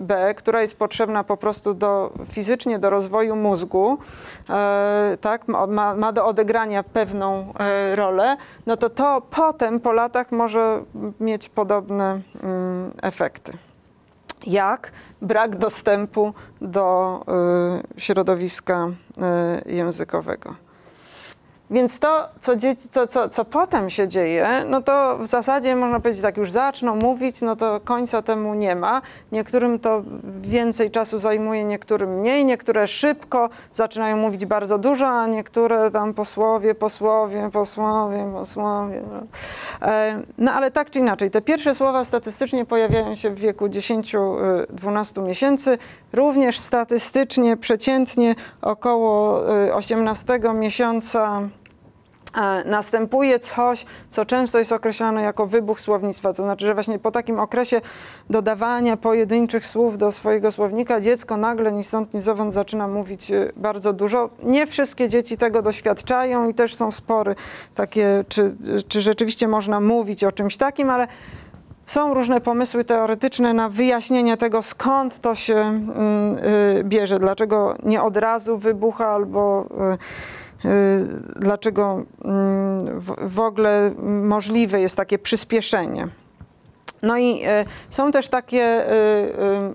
B, która jest potrzebna po prostu do, fizycznie do rozwoju mózgu, tak? Ma, ma do odegrania pewną rolę, no to to potem po latach może mieć podobne mm, efekty. Jak brak dostępu do y, środowiska y, językowego. Więc to, co, dzieci, to co, co potem się dzieje, no to w zasadzie można powiedzieć, tak już zaczną mówić, no to końca temu nie ma. Niektórym to więcej czasu zajmuje, niektórym mniej, niektóre szybko zaczynają mówić bardzo dużo, a niektóre tam posłowie, posłowie, posłowie, posłowie. No ale tak czy inaczej, te pierwsze słowa statystycznie pojawiają się w wieku dziesięciu do dwunastu miesięcy, również statystycznie, przeciętnie około osiemnastego miesiąca następuje coś, co często jest określane jako wybuch słownictwa, to znaczy, że właśnie po takim okresie dodawania pojedynczych słów do swojego słownika dziecko nagle ni stąd, ni zowąd zaczyna mówić bardzo dużo. Nie wszystkie dzieci tego doświadczają i też są spory takie, czy, czy rzeczywiście można mówić o czymś takim, ale są różne pomysły teoretyczne na wyjaśnienie tego, skąd to się y, y, bierze, dlaczego nie od razu wybucha albo y, dlaczego w ogóle możliwe jest takie przyspieszenie. No i są też takie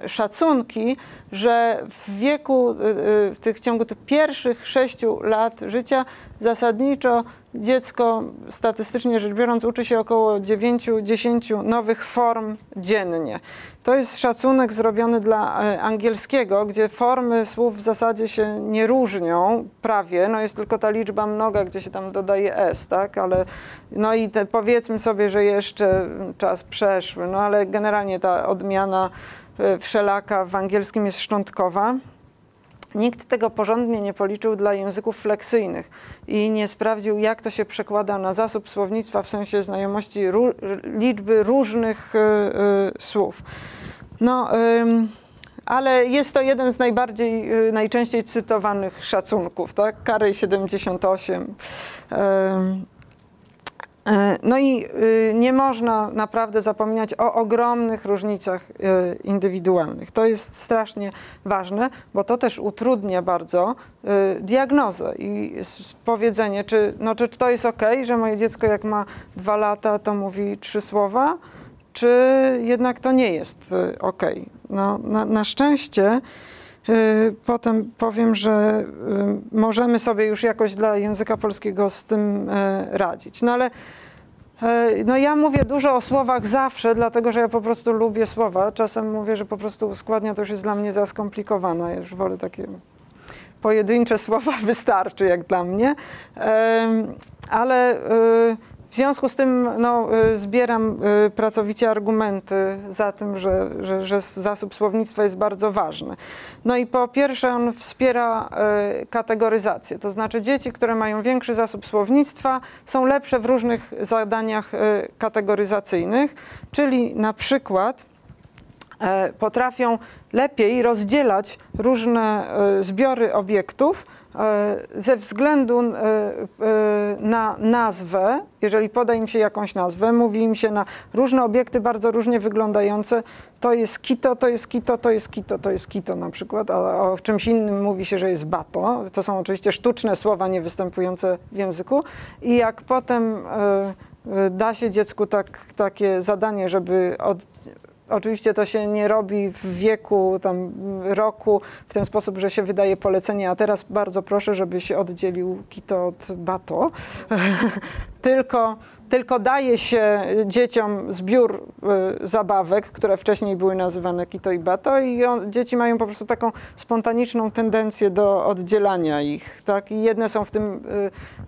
szacunki, że w wieku, w, tych, w ciągu tych pierwszych sześciu lat życia zasadniczo dziecko statystycznie rzecz biorąc uczy się około dziewięciu do dziesięciu nowych form dziennie. To jest szacunek zrobiony dla angielskiego, gdzie formy słów w zasadzie się nie różnią prawie, no jest tylko ta liczba mnoga, gdzie się tam dodaje s, tak, ale no i te, powiedzmy sobie, że jeszcze czas przeszły, no ale generalnie ta odmiana wszelaka w angielskim jest szczątkowa. Nikt tego porządnie nie policzył dla języków fleksyjnych i nie sprawdził, jak to się przekłada na zasób słownictwa w sensie znajomości ró- liczby różnych y, y, słów. No, y, ale jest to jeden z najbardziej, y, najczęściej cytowanych szacunków, tak? Carey siedemdziesiąt osiem. Y, No i nie można naprawdę zapominać o ogromnych różnicach indywidualnych. To jest strasznie ważne, bo to też utrudnia bardzo diagnozę i powiedzenie, czy, no, czy to jest ok, że moje dziecko jak ma dwa lata, to mówi trzy słowa, czy jednak to nie jest ok. No, na, na szczęście potem powiem, że możemy sobie już jakoś dla języka polskiego z tym radzić. No ale no ja mówię dużo o słowach zawsze, dlatego że ja po prostu lubię słowa. Czasem mówię, że po prostu składnia to już jest dla mnie za skomplikowana. Ja już wolę takie pojedyncze słowa, wystarczy jak dla mnie. Ale w związku z tym no, zbieram pracowicie argumenty za tym, że, że, że zasób słownictwa jest bardzo ważny. No i po pierwsze on wspiera kategoryzację, to znaczy dzieci, które mają większy zasób słownictwa, są lepsze w różnych zadaniach kategoryzacyjnych, czyli na przykład potrafią lepiej rozdzielać różne zbiory obiektów ze względu na nazwę. Jeżeli poda im się jakąś nazwę, mówi im się na różne obiekty bardzo różnie wyglądające, to jest kito, to jest kito, to jest kito, to jest kito na przykład, a o czymś innym mówi się, że jest bato. To są oczywiście sztuczne słowa niewystępujące w języku i jak potem da się dziecku tak, takie zadanie, żeby od oczywiście to się nie robi w wieku, tam roku, w ten sposób, że się wydaje polecenie, a teraz bardzo proszę, żebyś oddzielił kito od bato. tylko, tylko daje się dzieciom zbiór y, zabawek, które wcześniej były nazywane kito i bato i on, dzieci mają po prostu taką spontaniczną tendencję do oddzielania ich. Tak? I jedne są w tym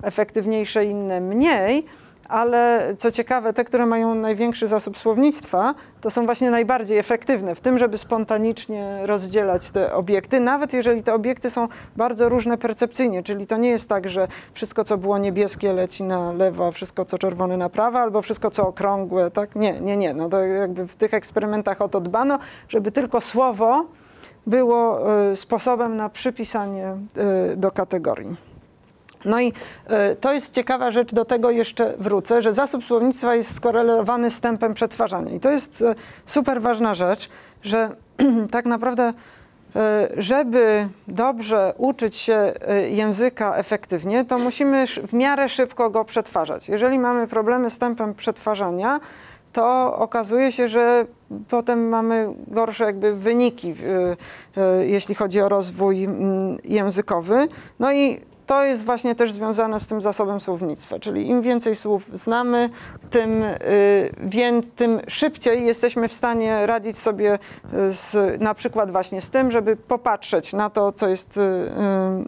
y, efektywniejsze, inne mniej. Ale co ciekawe, te, które mają największy zasób słownictwa, to są właśnie najbardziej efektywne w tym, żeby spontanicznie rozdzielać te obiekty, nawet jeżeli te obiekty są bardzo różne percepcyjnie, czyli to nie jest tak, że wszystko, co było niebieskie, leci na lewo, a wszystko, co czerwone, na prawo, albo wszystko, co okrągłe, tak? Nie, nie, nie. No to jakby w tych eksperymentach o to dbano, żeby tylko słowo było sposobem na przypisanie do kategorii. No i y, to jest ciekawa rzecz, do tego jeszcze wrócę, że zasób słownictwa jest skorelowany z tempem przetwarzania. I to jest y, super ważna rzecz, że tak naprawdę, y, żeby dobrze uczyć się y, języka efektywnie, to musimy w miarę szybko go przetwarzać. Jeżeli mamy problemy z tempem przetwarzania, to okazuje się, że potem mamy gorsze jakby wyniki, y, y, jeśli chodzi o rozwój y, językowy. No i to jest właśnie też związane z tym zasobem słownictwa, czyli im więcej słów znamy, tym, yy, tym szybciej jesteśmy w stanie radzić sobie z, na przykład właśnie z tym, żeby popatrzeć na to, co jest yy,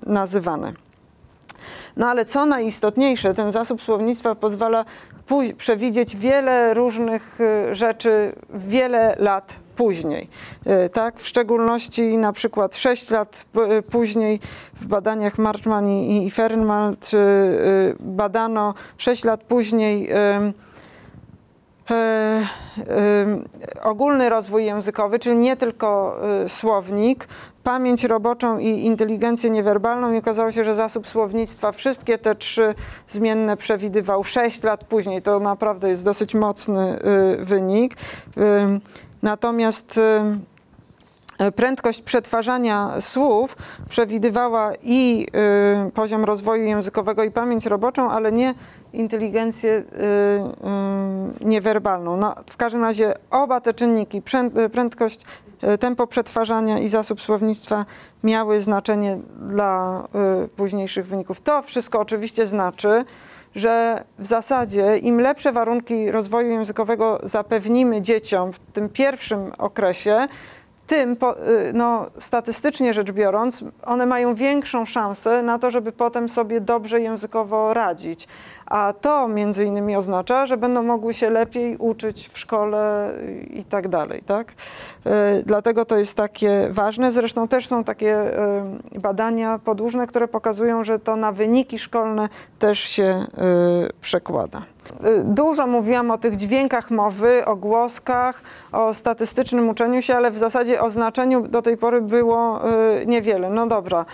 nazywane. No ale co najistotniejsze, ten zasób słownictwa pozwala pój- przewidzieć wiele różnych yy, rzeczy, wiele lat później, tak? W szczególności na przykład sześć lat później w badaniach Marchman i Fernwald badano sześć lat później ogólny rozwój językowy, czyli nie tylko słownik, pamięć roboczą i inteligencję niewerbalną i okazało się, że zasób słownictwa wszystkie te trzy zmienne przewidywał sześć lat później. To naprawdę jest dosyć mocny wynik. Natomiast y, prędkość przetwarzania słów przewidywała i y, poziom rozwoju językowego i pamięć roboczą, ale nie inteligencję y, y, niewerbalną. No, w każdym razie oba te czynniki, prędkość, y, tempo przetwarzania i zasób słownictwa miały znaczenie dla y, późniejszych wyników. To wszystko oczywiście znaczy, że w zasadzie im lepsze warunki rozwoju językowego zapewnimy dzieciom w tym pierwszym okresie, tym no, statystycznie rzecz biorąc, one mają większą szansę na to, żeby potem sobie dobrze językowo radzić. A to między innymi oznacza, że będą mogły się lepiej uczyć w szkole i tak dalej, tak? Dlatego to jest takie ważne. Zresztą też są takie badania podłużne, które pokazują, że to na wyniki szkolne też się przekłada. Dużo mówiłam o tych dźwiękach mowy, o głoskach, o statystycznym uczeniu się, ale w zasadzie o znaczeniu do tej pory było niewiele. No dobra.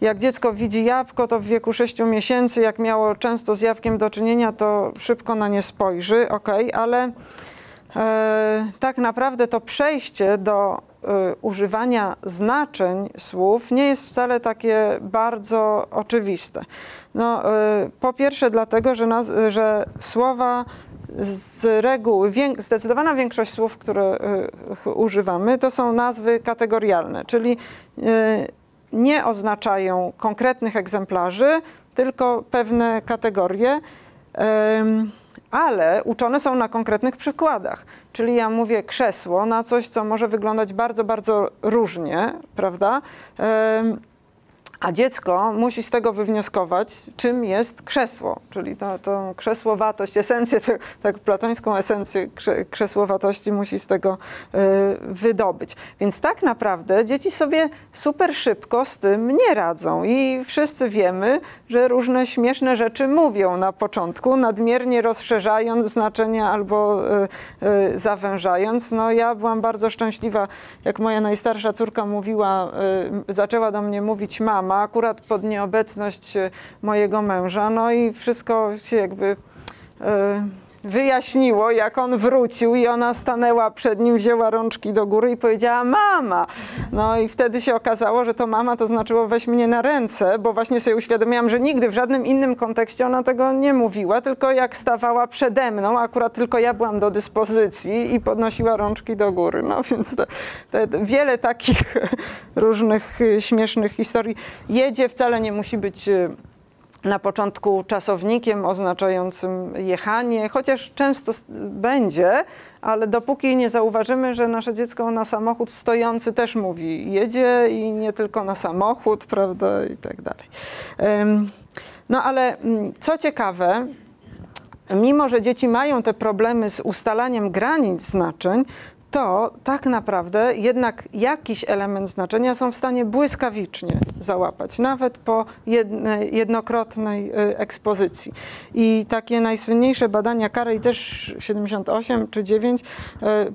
Jak dziecko widzi jabłko, to w wieku sześciu miesięcy, jak miało często z jabłkiem do czynienia, to szybko na nie spojrzy, okej, okay, ale e, tak naprawdę to przejście do e, używania znaczeń słów nie jest wcale takie bardzo oczywiste. No, e, po pierwsze dlatego, że, naz, że słowa z reguły, wiek, zdecydowana większość słów, które e, używamy, to są nazwy kategorialne, czyli e, nie oznaczają konkretnych egzemplarzy, tylko pewne kategorie, ale uczone są na konkretnych przykładach. Czyli ja mówię krzesło na coś, co może wyglądać bardzo, bardzo różnie, prawda? A dziecko musi z tego wywnioskować, czym jest krzesło, czyli tą, tą krzesłowatość, esencję, tak platońską esencję krzesłowatości musi z tego y, wydobyć. Więc tak naprawdę dzieci sobie super szybko z tym nie radzą i wszyscy wiemy, że różne śmieszne rzeczy mówią na początku, nadmiernie rozszerzając znaczenia albo y, y, zawężając. No ja byłam bardzo szczęśliwa, jak moja najstarsza córka mówiła, y, zaczęła do mnie mówić mama, akurat pod nieobecność mojego męża, no i wszystko się jakby y, wyjaśniło, jak on wrócił i ona stanęła przed nim, wzięła rączki do góry i powiedziała mama. No i wtedy się okazało, że to mama to znaczyło weź mnie na ręce, bo właśnie sobie uświadomiłam, że nigdy w żadnym innym kontekście ona tego nie mówiła, tylko jak stawała przede mną, akurat tylko ja byłam do dyspozycji i podnosiła rączki do góry. No więc to, to wiele takich różnych śmiesznych historii. Jedzie wcale nie musi być na początku czasownikiem oznaczającym jechanie, chociaż często będzie, ale dopóki nie zauważymy, że nasze dziecko na samochód stojący też mówi jedzie i nie tylko na samochód, prawda, i tak dalej. No ale co ciekawe, mimo że dzieci mają te problemy z ustalaniem granic znaczeń, to tak naprawdę jednak jakiś element znaczenia są w stanie błyskawicznie załapać, nawet po jednokrotnej ekspozycji. I takie najsłynniejsze badania Carey, też siedemdziesiąt osiem czy dziewięć,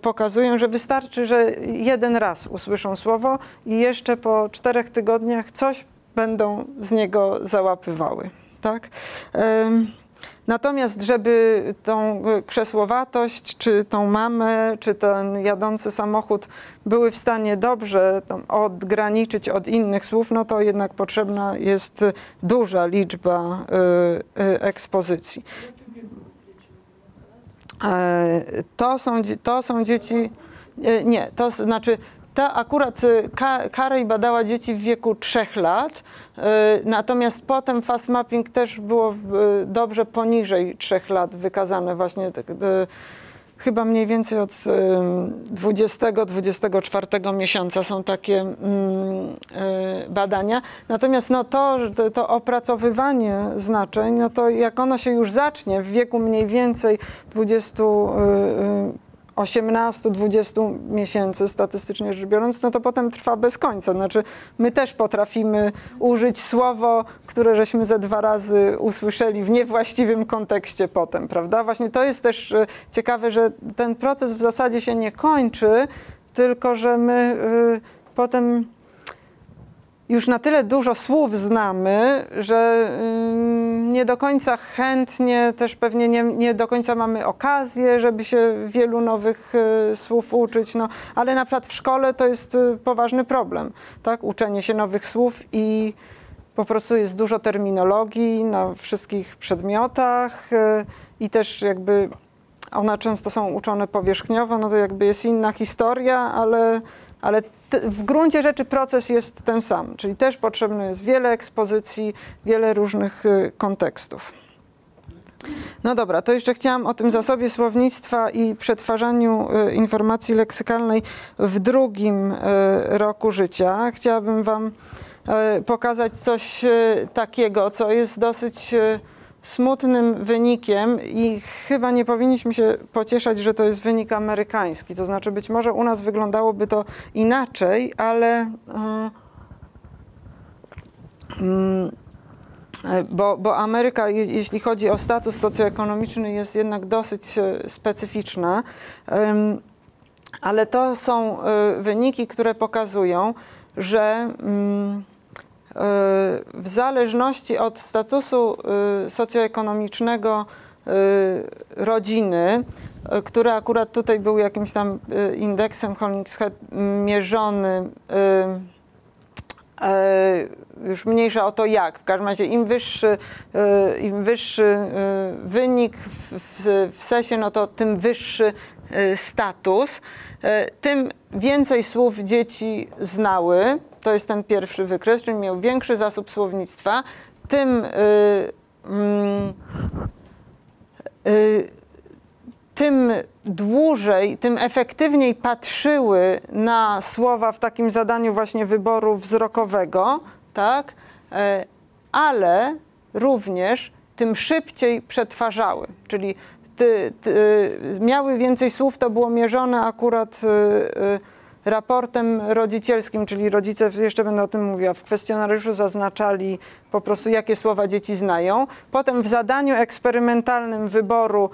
pokazują, że wystarczy, że jeden raz usłyszą słowo i jeszcze po czterech tygodniach coś będą z niego załapywały. Tak? Natomiast, żeby tą krzesłowatość, czy tą mamę, czy ten jadący samochód były w stanie dobrze tam odgraniczyć od innych słów, no to jednak potrzebna jest duża liczba y, y, ekspozycji. Y, to, są, to są dzieci... Y, nie, to znaczy... Ta akurat Carey badała dzieci w wieku trzech lat, yy, natomiast potem fast mapping też było yy, dobrze poniżej trzech lat wykazane właśnie yy, chyba mniej więcej od dwudziestego do dwudziestego czwartego miesiąca są takie mm, y, badania. Natomiast no to, to opracowywanie znaczeń, no to jak ono się już zacznie w wieku mniej więcej dwudziestu osiemnastu do dwudziestu miesięcy statystycznie rzecz biorąc, no to potem trwa bez końca. Znaczy my też potrafimy użyć słowo, które żeśmy ze dwa razy usłyszeli w niewłaściwym kontekście potem, prawda? Właśnie to jest też ciekawe, że ten proces w zasadzie się nie kończy, tylko że my y, potem już na tyle dużo słów znamy, że y, nie do końca chętnie, też pewnie nie, nie do końca mamy okazję, żeby się wielu nowych y, słów uczyć, no, ale na przykład w szkole to jest y, poważny problem, tak? Uczenie się nowych słów i po prostu jest dużo terminologii na wszystkich przedmiotach y, i też jakby one często są uczone powierzchniowo, no to jakby jest inna historia, ale, ale w gruncie rzeczy proces jest ten sam, czyli też potrzebne jest wiele ekspozycji, wiele różnych kontekstów. No dobra, to jeszcze chciałam o tym zasobie słownictwa i przetwarzaniu y, informacji leksykalnej w drugim y, roku życia. Chciałabym wam y, pokazać coś y, takiego, co jest dosyć y, smutnym wynikiem i chyba nie powinniśmy się pocieszać, że to jest wynik amerykański. To znaczy być może u nas wyglądałoby to inaczej, ale... Y, y, Bo, bo Ameryka, jeśli chodzi o status socjoekonomiczny, jest jednak dosyć specyficzna, ale to są wyniki, które pokazują, że w zależności od statusu socjoekonomicznego rodziny, który akurat tutaj był jakimś tam indeksem Hollingshead mierzony, już mniejsza o to jak. W każdym razie im wyższy, im wyższy wynik w, w, w sesie, no to tym wyższy status, tym więcej słów dzieci znały. To jest ten pierwszy wykres, czyli miał większy zasób słownictwa. Tym, yy, yy, tym dłużej, tym efektywniej patrzyły na słowa w takim zadaniu właśnie wyboru wzrokowego, tak, ale również tym szybciej przetwarzały, czyli ty, ty, miały więcej słów, to było mierzone akurat raportem rodzicielskim, czyli rodzice, jeszcze będę o tym mówiła, w kwestionariuszu zaznaczali po prostu, jakie słowa dzieci znają. Potem w zadaniu eksperymentalnym wyboru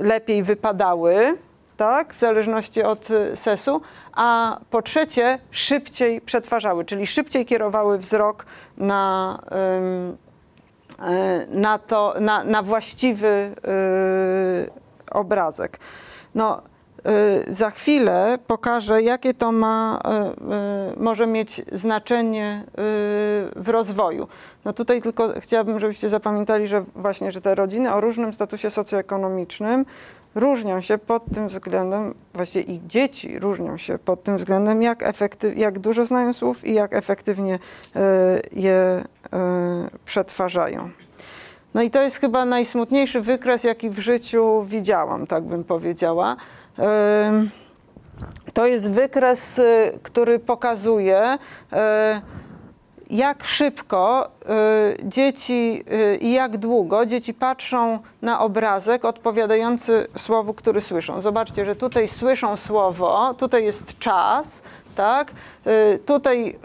lepiej wypadały, tak, w zależności od sesu, a po trzecie szybciej przetwarzały, czyli szybciej kierowały wzrok na, na, to, na, na właściwy obrazek. No, za chwilę pokażę, jakie to ma, może mieć znaczenie w rozwoju. No tutaj tylko chciałabym, żebyście zapamiętali, że właśnie, że te rodziny o różnym statusie socjoekonomicznym różnią się pod tym względem, właściwie ich dzieci różnią się pod tym względem, jak, efektyw, jak dużo znają słów i jak efektywnie je przetwarzają. No i to jest chyba najsmutniejszy wykres, jaki w życiu widziałam, tak bym powiedziała. To jest wykres, który pokazuje, jak szybko dzieci i jak długo dzieci patrzą na obrazek odpowiadający słowu, który słyszą. Zobaczcie, że tutaj słyszą słowo, tutaj jest czas, tak? Tutaj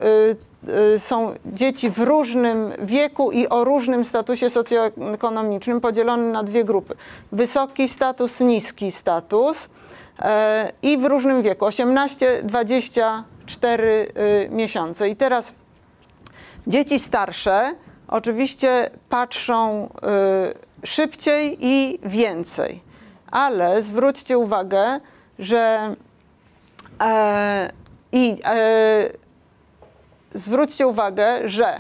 są dzieci w różnym wieku i o różnym statusie socjoekonomicznym, podzielone na dwie grupy. Wysoki status, niski status. I w różnym wieku, osiemnaście dwadzieścia cztery miesiące. I teraz dzieci starsze oczywiście patrzą szybciej i więcej, ale zwróćcie uwagę, że i zwróćcie uwagę, że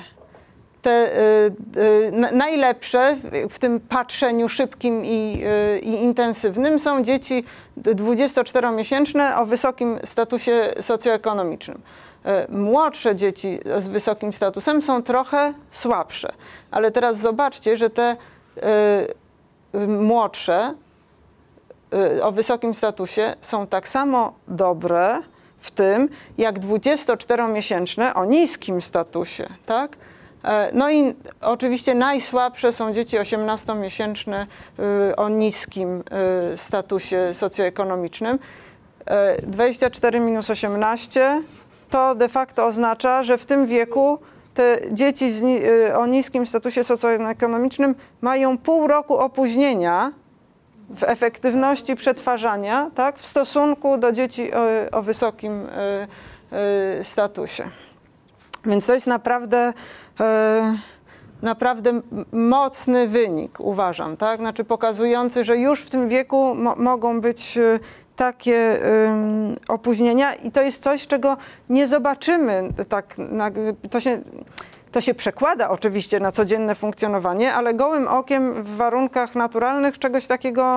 Te, y, y, najlepsze w, w tym patrzeniu szybkim i, y, i intensywnym są dzieci dwudziestoczteromiesięczne o wysokim statusie socjoekonomicznym. Y, młodsze dzieci z wysokim statusem są trochę słabsze, ale teraz zobaczcie, że te y, y, młodsze y, o wysokim statusie są tak samo dobre w tym, jak dwudziestoczteromiesięczne o niskim statusie, tak? No i oczywiście najsłabsze są dzieci osiemnastomiesięczne o niskim statusie socjoekonomicznym. dwadzieścia cztery minus osiemnaście to de facto oznacza, że w tym wieku te dzieci o niskim statusie socjoekonomicznym mają pół roku opóźnienia w efektywności przetwarzania, tak, w stosunku do dzieci o, o wysokim statusie. Więc to jest naprawdę, naprawdę mocny wynik, uważam, tak? Znaczy pokazujący, że już w tym wieku mo- mogą być takie opóźnienia i to jest coś, czego nie zobaczymy. Tak, to się, to się przekłada oczywiście na codzienne funkcjonowanie, ale gołym okiem w warunkach naturalnych czegoś takiego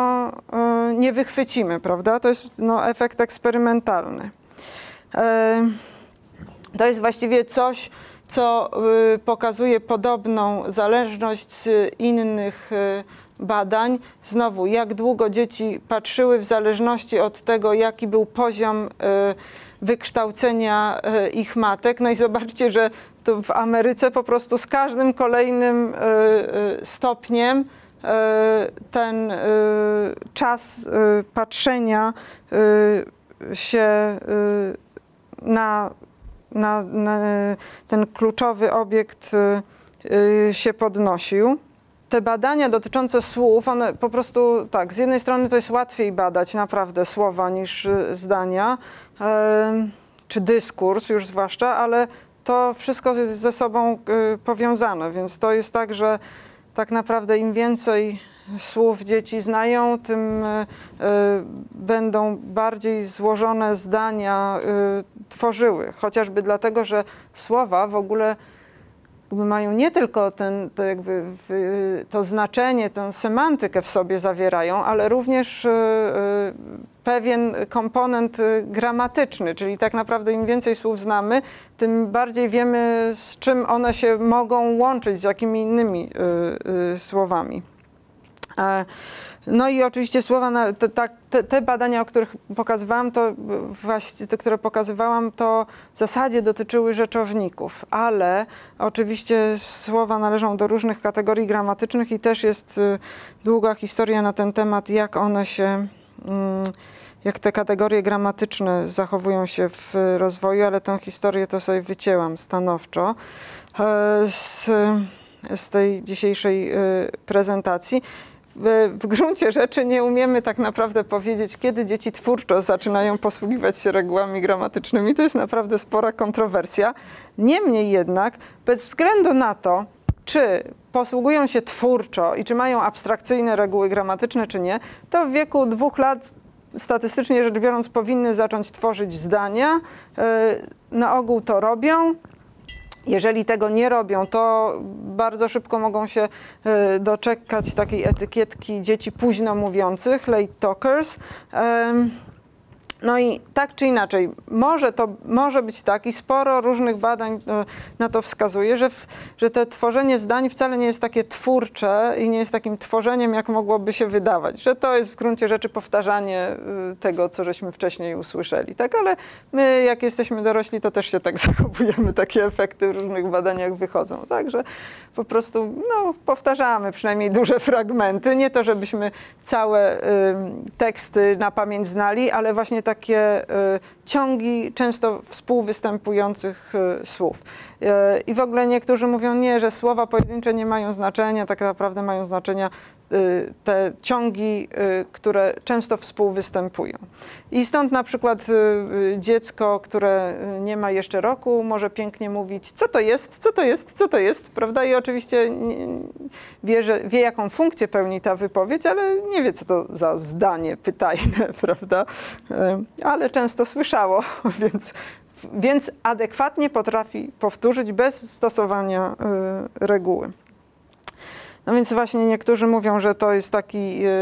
nie wychwycimy, prawda? To jest no, efekt eksperymentalny. To jest właściwie coś, co pokazuje podobną zależność innych badań. Znowu, jak długo dzieci patrzyły w zależności od tego, jaki był poziom wykształcenia ich matek. No i zobaczcie, że to w Ameryce po prostu z każdym kolejnym stopniem ten czas patrzenia się na, na, na ten kluczowy obiekt się podnosił. Te badania dotyczące słów, one po prostu tak, z jednej strony to jest łatwiej badać naprawdę słowa niż zdania, czy dyskurs już zwłaszcza, ale to wszystko jest ze sobą powiązane, więc to jest tak, że tak naprawdę im więcej słów dzieci znają, tym będą bardziej złożone zdania tworzyły. Chociażby dlatego, że słowa w ogóle mają nie tylko ten, to, jakby to znaczenie, tę semantykę w sobie zawierają, ale również pewien komponent gramatyczny, czyli tak naprawdę im więcej słów znamy, tym bardziej wiemy, z czym one się mogą łączyć, z jakimi innymi słowami. No i oczywiście słowa, na, te, te, te badania, o których pokazywałam, to właśnie te, które pokazywałam, to w zasadzie dotyczyły rzeczowników, ale oczywiście słowa należą do różnych kategorii gramatycznych i też jest długa historia na ten temat, jak one się, jak te kategorie gramatyczne zachowują się w rozwoju, ale tę historię to sobie wycięłam stanowczo z, z tej dzisiejszej prezentacji. W gruncie rzeczy nie umiemy tak naprawdę powiedzieć, kiedy dzieci twórczo zaczynają posługiwać się regułami gramatycznymi. To jest naprawdę spora kontrowersja. Niemniej jednak, bez względu na to, czy posługują się twórczo i czy mają abstrakcyjne reguły gramatyczne, czy nie, to w wieku dwóch lat, statystycznie rzecz biorąc, powinny zacząć tworzyć zdania. Na ogół to robią. Jeżeli tego nie robią, to bardzo szybko mogą się doczekać takiej etykietki dzieci późno mówiących, late talkers. No i tak czy inaczej, może to może być tak i sporo różnych badań na to wskazuje, że, w, że to tworzenie zdań wcale nie jest takie twórcze i nie jest takim tworzeniem, jak mogłoby się wydawać, że to jest w gruncie rzeczy powtarzanie tego, co żeśmy wcześniej usłyszeli, tak? Ale my, jak jesteśmy dorośli, to też się tak zachowujemy, takie efekty w różnych badaniach wychodzą, także po prostu no, powtarzamy przynajmniej duże fragmenty, nie to, żebyśmy całe y, teksty na pamięć znali, ale właśnie takie y, ciągi często współwystępujących y, słów. Y, I w ogóle niektórzy mówią, nie, że słowa pojedyncze nie mają znaczenia, tak naprawdę mają znaczenia y, te ciągi, y, które często współwystępują. I stąd na przykład y, dziecko, które nie ma jeszcze roku, może pięknie mówić, co to jest, co to jest, co to jest, prawda? I oczywiście wie, że, wie, jaką funkcję pełni ta wypowiedź, ale nie wie, co to za zdanie pytajne, prawda? Ale często słyszało, więc, więc adekwatnie potrafi powtórzyć bez stosowania y, reguły. No więc właśnie niektórzy mówią, że to jest taki y, y,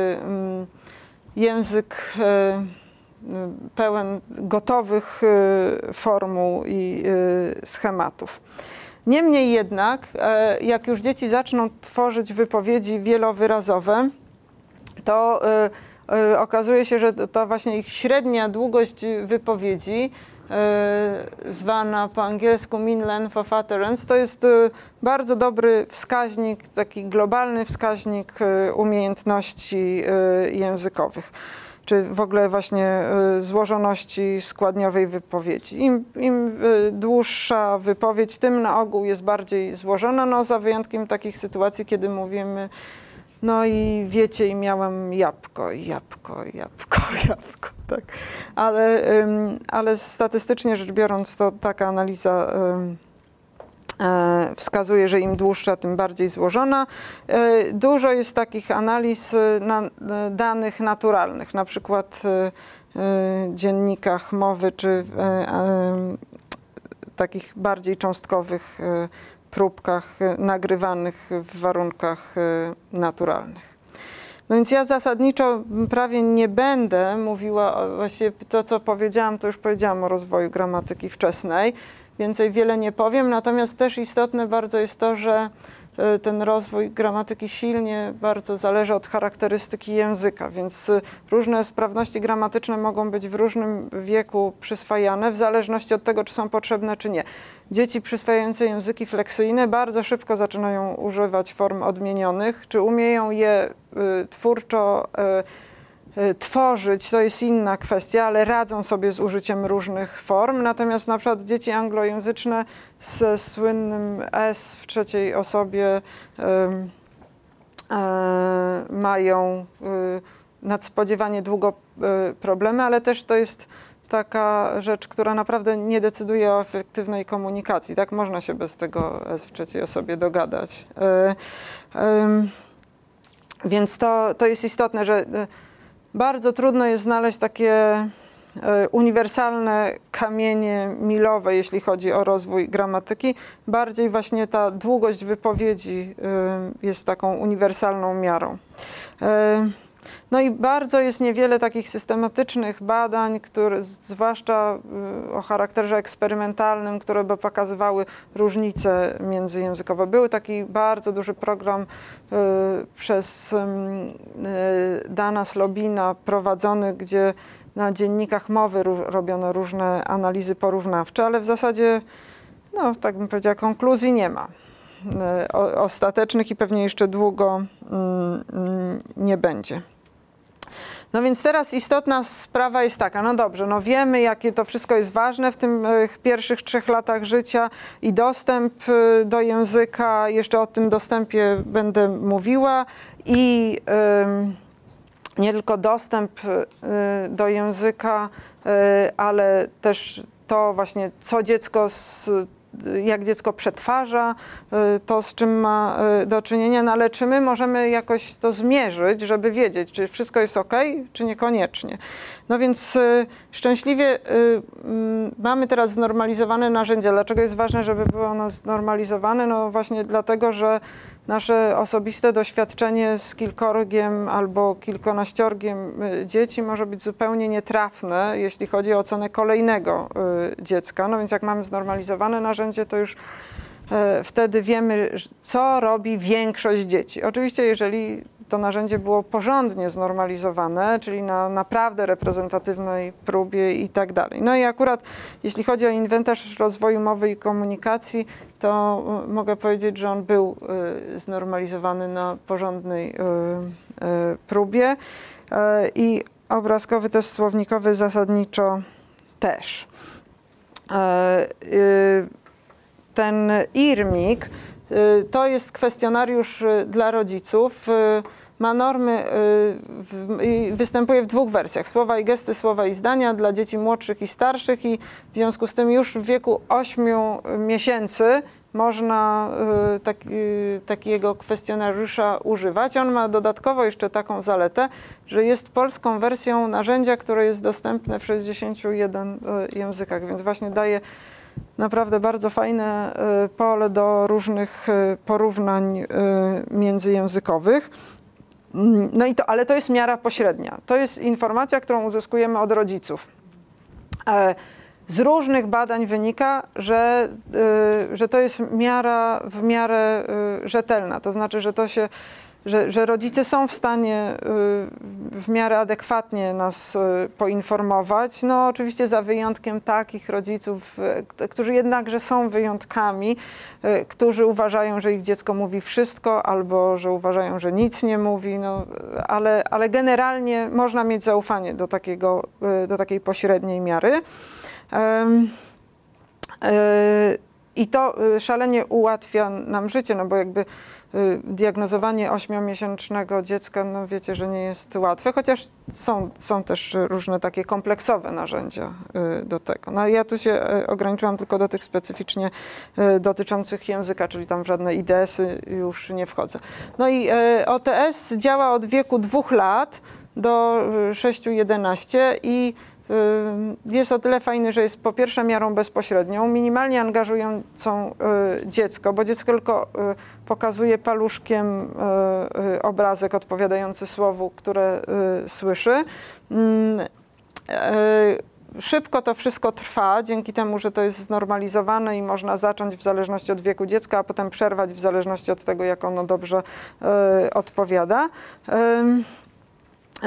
język y, y, pełen gotowych y, formuł i y, schematów. Niemniej jednak, jak już dzieci zaczną tworzyć wypowiedzi wielowyrazowe, to okazuje się, że ta właśnie ich średnia długość wypowiedzi, zwana po angielsku mean length of utterance, to jest bardzo dobry wskaźnik, taki globalny wskaźnik umiejętności językowych, czy w ogóle właśnie złożoności składniowej wypowiedzi. Im, im dłuższa wypowiedź, tym na ogół jest bardziej złożona, no za wyjątkiem takich sytuacji, kiedy mówimy, no i wiecie, i miałam jabłko, jabłko, jabłko, jabłko, tak. Ale, ale statystycznie rzecz biorąc, to taka analiza wskazuje, że im dłuższa, tym bardziej złożona. Dużo jest takich analiz na danych naturalnych, na przykład w dziennikach mowy czy takich bardziej cząstkowych próbkach nagrywanych w warunkach naturalnych. No więc ja zasadniczo prawie nie będę mówiła, właściwie to, co powiedziałam, to już powiedziałam o rozwoju gramatyki wczesnej. Więcej wiele nie powiem, natomiast też istotne bardzo jest to, że ten rozwój gramatyki silnie bardzo zależy od charakterystyki języka, więc różne sprawności gramatyczne mogą być w różnym wieku przyswajane, w zależności od tego, czy są potrzebne, czy nie. Dzieci przyswajające języki fleksyjne bardzo szybko zaczynają używać form odmienionych, czy umieją je y, twórczo y, tworzyć, to jest inna kwestia, ale radzą sobie z użyciem różnych form. Natomiast na przykład dzieci anglojęzyczne ze słynnym S w trzeciej osobie y, y, mają y, nadspodziewanie długo y, problemy, ale też to jest taka rzecz, która naprawdę nie decyduje o efektywnej komunikacji. Tak, można się bez tego S w trzeciej osobie dogadać. Y, y, y, więc to, to jest istotne, że y, bardzo trudno jest znaleźć takie y, uniwersalne kamienie milowe, jeśli chodzi o rozwój gramatyki. Bardziej właśnie ta długość wypowiedzi y, jest taką uniwersalną miarą. Y, no i bardzo jest niewiele takich systematycznych badań, które, zwłaszcza y, o charakterze eksperymentalnym, które by pokazywały różnice międzyjęzykowe. Był taki bardzo duży program y, przez y, Dana Slobina prowadzony, gdzie na dziennikach mowy ro, robiono różne analizy porównawcze, ale w zasadzie, no tak bym powiedziała, konkluzji nie ma. O, ostatecznych i pewnie jeszcze długo mm, nie będzie. No więc teraz istotna sprawa jest taka, no dobrze, no wiemy, jakie to wszystko jest ważne w tym pierwszych trzech latach życia i dostęp do języka, jeszcze o tym dostępie będę mówiła, i y, nie tylko dostęp y, do języka, y, ale też to właśnie, co dziecko z jak dziecko przetwarza, to z czym ma do czynienia, no ale czy my możemy jakoś to zmierzyć, żeby wiedzieć, czy wszystko jest ok, czy niekoniecznie. No więc szczęśliwie mamy teraz znormalizowane narzędzia. Dlaczego jest ważne, żeby było ono znormalizowane? No właśnie dlatego, że nasze osobiste doświadczenie z kilkorgiem albo kilkunaściorgiem dzieci może być zupełnie nietrafne, jeśli chodzi o ocenę kolejnego dziecka. No więc jak mamy znormalizowane narzędzie, to już wtedy wiemy, co robi większość dzieci. Oczywiście, jeżeli to narzędzie było porządnie znormalizowane, czyli na naprawdę reprezentatywnej próbie i tak dalej. No i akurat jeśli chodzi o inwentarz rozwoju mowy i komunikacji, to mogę powiedzieć, że on był y, znormalizowany na porządnej y, y, próbie y, i obrazkowy test słownikowy zasadniczo też. Y, y, ten IRMiK to jest kwestionariusz dla rodziców, ma normy i występuje w dwóch wersjach: słowa i gesty, słowa i zdania dla dzieci młodszych i starszych, i w związku z tym już w wieku ośmiu miesięcy można tak, takiego kwestionariusza używać. On ma dodatkowo jeszcze taką zaletę, że jest polską wersją narzędzia, które jest dostępne w sześćdziesięciu jeden językach, więc właśnie daje naprawdę bardzo fajne pole do różnych porównań międzyjęzykowych. No i to, ale to jest miara pośrednia. To jest informacja, którą uzyskujemy od rodziców. Z różnych badań wynika, że, że to jest miara w miarę rzetelna. To znaczy, że to się Że, że rodzice są w stanie y, w miarę adekwatnie nas y, poinformować. No oczywiście za wyjątkiem takich rodziców, y, którzy jednakże są wyjątkami, y, którzy uważają, że ich dziecko mówi wszystko, albo że uważają, że nic nie mówi, no, ale, ale generalnie można mieć zaufanie do takiego, y, do takiej pośredniej miary. Y, y, I to szalenie ułatwia nam życie, no bo jakby diagnozowanie ośmiomiesięcznego dziecka, no wiecie, że nie jest łatwe, chociaż są, są też różne takie kompleksowe narzędzia do tego. No ja tu się ograniczyłam tylko do tych specyficznie dotyczących języka, czyli tam w żadne I D S-y już nie wchodzę. No i O T S działa od wieku dwóch lat do sześciu jedenastu i jest o tyle fajny, że jest po pierwsze miarą bezpośrednią, minimalnie angażującą dziecko, bo dziecko tylko pokazuje paluszkiem obrazek odpowiadający słowu, które słyszy. szybko to wszystko trwa, dzięki temu, że to jest znormalizowane i można zacząć w zależności od wieku dziecka, a potem przerwać w zależności od tego, jak ono dobrze y, odpowiada. Y,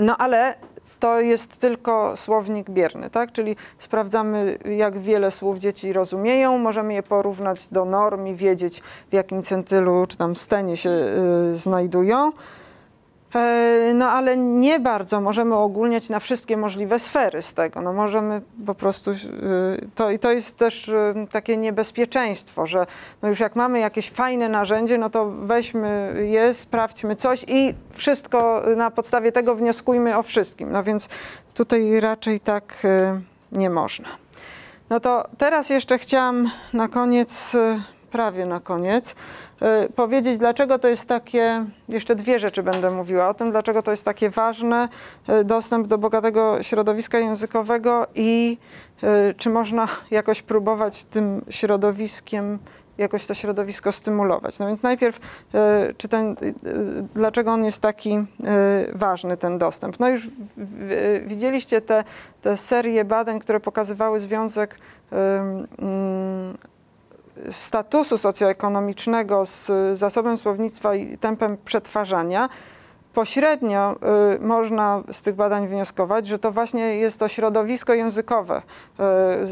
no ale to jest tylko słownik bierny, tak? Czyli sprawdzamy, jak wiele słów dzieci rozumieją, możemy je porównać do norm i wiedzieć, w jakim centylu czy tam stenie się y, znajdują. No ale nie bardzo możemy ogólniać na wszystkie możliwe sfery z tego. No możemy po prostu, to, i to jest też takie niebezpieczeństwo, że no już jak mamy jakieś fajne narzędzie, no to weźmy je, sprawdźmy coś i wszystko na podstawie tego wnioskujmy o wszystkim. No więc tutaj raczej tak nie można. No to teraz jeszcze chciałam na koniec, prawie na koniec, powiedzieć, dlaczego to jest takie, jeszcze dwie rzeczy będę mówiła o tym, dlaczego to jest takie ważne, dostęp do bogatego środowiska językowego i czy można jakoś próbować tym środowiskiem, jakoś to środowisko stymulować. No więc najpierw, czy ten, dlaczego on jest taki ważny, ten dostęp. No już widzieliście te, te serie badań, które pokazywały związek statusu socjoekonomicznego z zasobem słownictwa i tempem przetwarzania. Pośrednio y, można z tych badań wnioskować, że to właśnie jest to środowisko językowe y,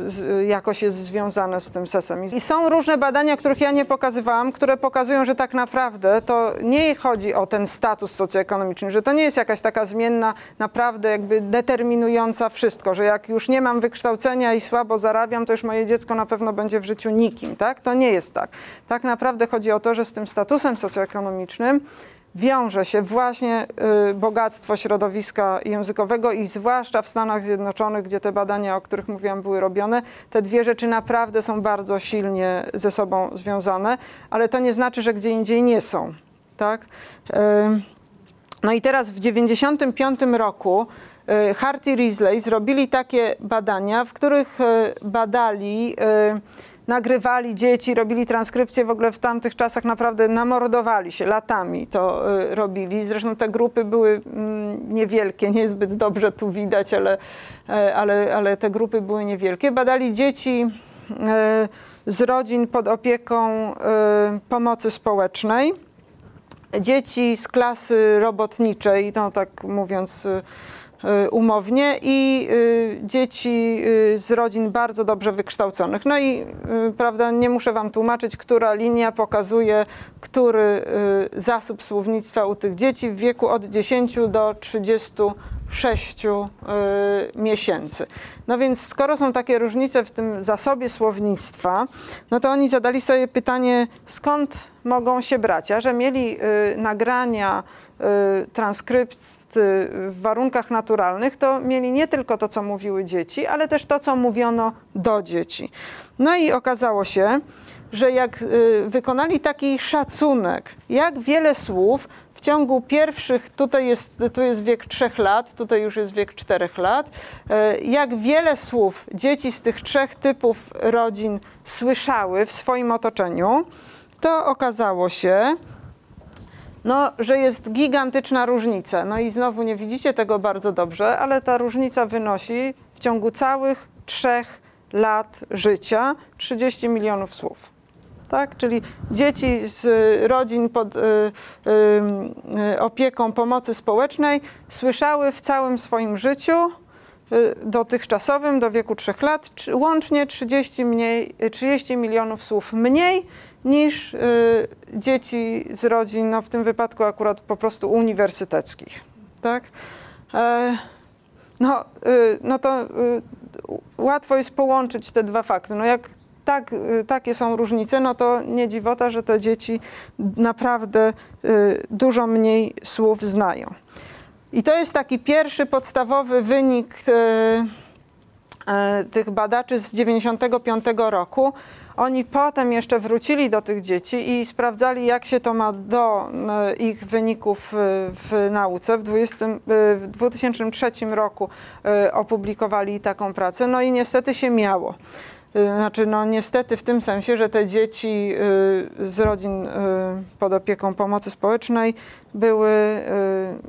z, jakoś jest związane z tym sesem. I są różne badania, których ja nie pokazywałam, które pokazują, że tak naprawdę to nie chodzi o ten status socjoekonomiczny, że to nie jest jakaś taka zmienna naprawdę jakby determinująca wszystko, że jak już nie mam wykształcenia i słabo zarabiam, to już moje dziecko na pewno będzie w życiu nikim, tak? To nie jest tak. Tak naprawdę chodzi o to, że z tym statusem socjoekonomicznym wiąże się właśnie y, bogactwo środowiska językowego i zwłaszcza w Stanach Zjednoczonych, gdzie te badania, o których mówiłam, były robione, te dwie rzeczy naprawdę są bardzo silnie ze sobą związane, ale to nie znaczy, że gdzie indziej nie są, tak? Y, no i teraz w dziewięćdziesiątym piątym roku y, Hart i Risley zrobili takie badania, w których y, badali y, nagrywali dzieci, robili transkrypcję, w ogóle w tamtych czasach naprawdę namordowali się, latami to y, robili. Zresztą te grupy były mm, niewielkie, niezbyt dobrze tu widać, ale, y, ale, ale te grupy były niewielkie. Badali dzieci y, z rodzin pod opieką y, pomocy społecznej, dzieci z klasy robotniczej, no tak mówiąc y, umownie i y, dzieci y, z rodzin bardzo dobrze wykształconych. No i y, prawda, nie muszę wam tłumaczyć, która linia pokazuje, który y, zasób słownictwa u tych dzieci w wieku od dziesięciu do trzydziestu sześciu y, miesięcy. No więc skoro są takie różnice w tym zasobie słownictwa, no to oni zadali sobie pytanie, skąd mogą się brać, a że mieli y, nagrania transkrypty w warunkach naturalnych, to mieli nie tylko to, co mówiły dzieci, ale też to, co mówiono do dzieci. No i okazało się, że jak wykonali taki szacunek, jak wiele słów w ciągu pierwszych, tutaj jest, tu jest wiek trzech lat, tutaj już jest wiek czterech lat, jak wiele słów dzieci z tych trzech typów rodzin słyszały w swoim otoczeniu, to okazało się, no, że jest gigantyczna różnica. No i znowu nie widzicie tego bardzo dobrze, ale ta różnica wynosi w ciągu całych trzech lat życia trzydzieści milionów słów. Tak? Czyli dzieci z rodzin pod y, y, opieką pomocy społecznej słyszały w całym swoim życiu y, dotychczasowym, do wieku trzech lat, tr- łącznie trzydzieści milionów słów mniej niż y, dzieci z rodzin, no w tym wypadku akurat po prostu uniwersyteckich, tak? E, no, y, no to y, łatwo jest połączyć te dwa fakty. No jak tak, y, takie są różnice, no to nie dziwota, że te dzieci naprawdę y, dużo mniej słów znają. I to jest taki pierwszy podstawowy wynik y, y, tych badaczy z dziewięćdziesiątego piątego roku. Oni potem jeszcze wrócili do tych dzieci i sprawdzali, jak się to ma do ich wyników w nauce. W, dwudziestym, w dwa tysiące trzecim roku opublikowali taką pracę, no i niestety się miało. Znaczy, no niestety w tym sensie, że te dzieci z rodzin pod opieką pomocy społecznej były,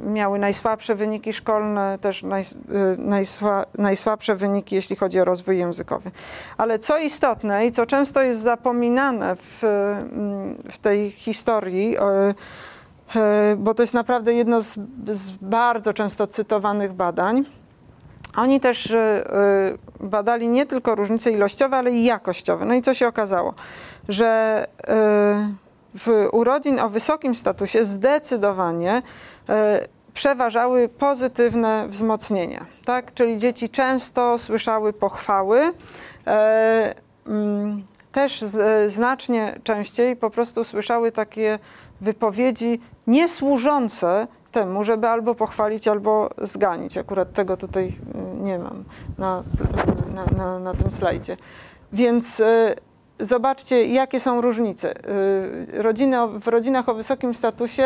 miały najsłabsze wyniki szkolne, też najsłabsze wyniki, jeśli chodzi o rozwój językowy. Ale co istotne i co często jest zapominane w, w tej historii, bo to jest naprawdę jedno z, z bardzo często cytowanych badań, oni też badali nie tylko różnice ilościowe, ale i jakościowe. No i co się okazało? Że u rodzin o wysokim statusie zdecydowanie przeważały pozytywne wzmocnienia. Tak? Czyli dzieci często słyszały pochwały, też znacznie częściej po prostu słyszały takie wypowiedzi niesłużące temu, żeby albo pochwalić, albo zganić. Akurat tego tutaj nie mam na, na, na, na tym slajdzie. Więc y, zobaczcie, jakie są różnice. Y, rodziny, w rodzinach o wysokim statusie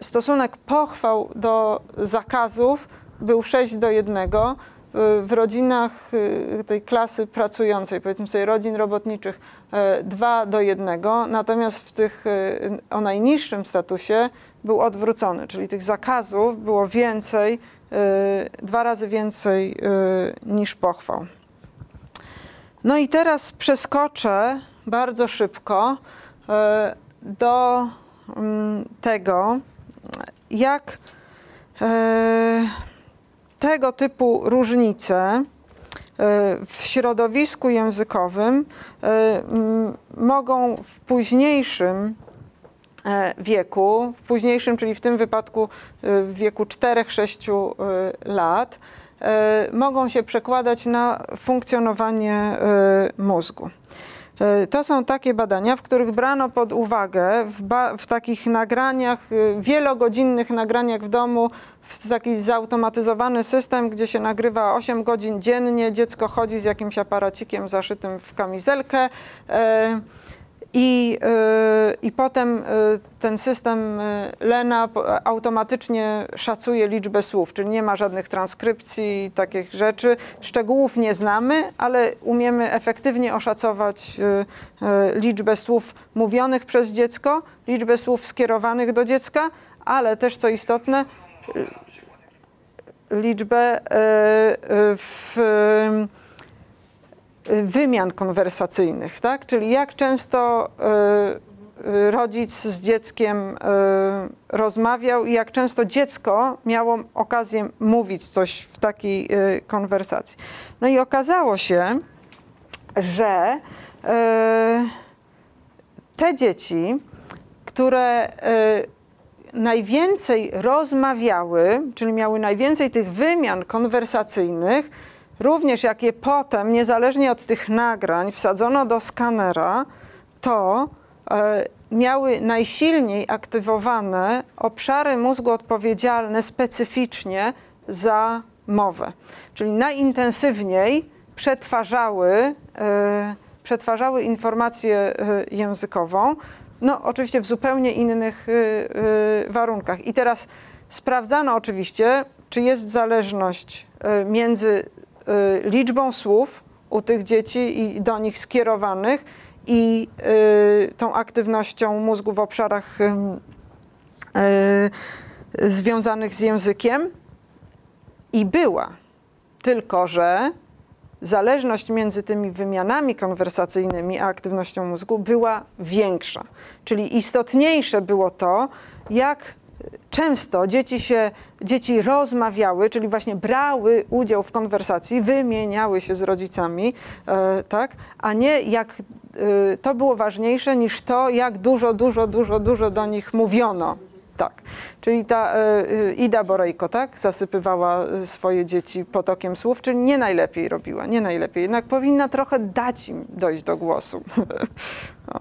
y, stosunek pochwał do zakazów był sześć do jednego. Y, w rodzinach y, tej klasy pracującej, powiedzmy sobie rodzin robotniczych, y, dwa do jednego. Natomiast w tych y, o najniższym statusie był odwrócony, czyli tych zakazów było więcej, yy, dwa razy więcej yy, niż pochwał. No i teraz przeskoczę bardzo szybko yy, do yy, tego, jak yy, tego typu różnice w środowisku językowym yy, mogą w późniejszym wieku, w późniejszym, czyli w tym wypadku w wieku czterech do sześciu lat, mogą się przekładać na funkcjonowanie mózgu. To są takie badania, w których brano pod uwagę w, ba- w takich nagraniach, wielogodzinnych nagraniach w domu, w taki zautomatyzowany system, gdzie się nagrywa osiem godzin dziennie, dziecko chodzi z jakimś aparacikiem zaszytym w kamizelkę. I, yy, i potem yy, ten system Lena automatycznie szacuje liczbę słów, czyli nie ma żadnych transkrypcji i takich rzeczy. Szczegółów nie znamy, ale umiemy efektywnie oszacować yy, yy, liczbę słów mówionych przez dziecko, liczbę słów skierowanych do dziecka, ale też, co istotne, yy, liczbę yy, yy, w... Yy, wymian konwersacyjnych, tak? Czyli jak często y, rodzic z dzieckiem y, rozmawiał i jak często dziecko miało okazję mówić coś w takiej y, konwersacji. No i okazało się, że y, te dzieci, które y, najwięcej rozmawiały, czyli miały najwięcej tych wymian konwersacyjnych, również jak je potem, niezależnie od tych nagrań, wsadzono do skanera, to y, miały najsilniej aktywowane obszary mózgu odpowiedzialne specyficznie za mowę. Czyli najintensywniej przetwarzały, y, przetwarzały informację y, językową, no oczywiście w zupełnie innych y, y, warunkach. I teraz sprawdzano oczywiście, czy jest zależność y, między liczbą słów u tych dzieci i do nich skierowanych i y, tą aktywnością mózgu w obszarach y, y, związanych z językiem. I była. Tylko że zależność między tymi wymianami konwersacyjnymi a aktywnością mózgu była większa. Czyli istotniejsze było to, jak często dzieci się, dzieci rozmawiały, czyli właśnie brały udział w konwersacji, wymieniały się z rodzicami, e, tak, a nie jak e, to było ważniejsze niż to, jak dużo, dużo, dużo, dużo do nich mówiono. Tak. Czyli ta e, Ida Borejko, tak, zasypywała swoje dzieci potokiem słów, czyli nie najlepiej robiła, nie najlepiej. Jednak powinna trochę dać im dojść do głosu. No.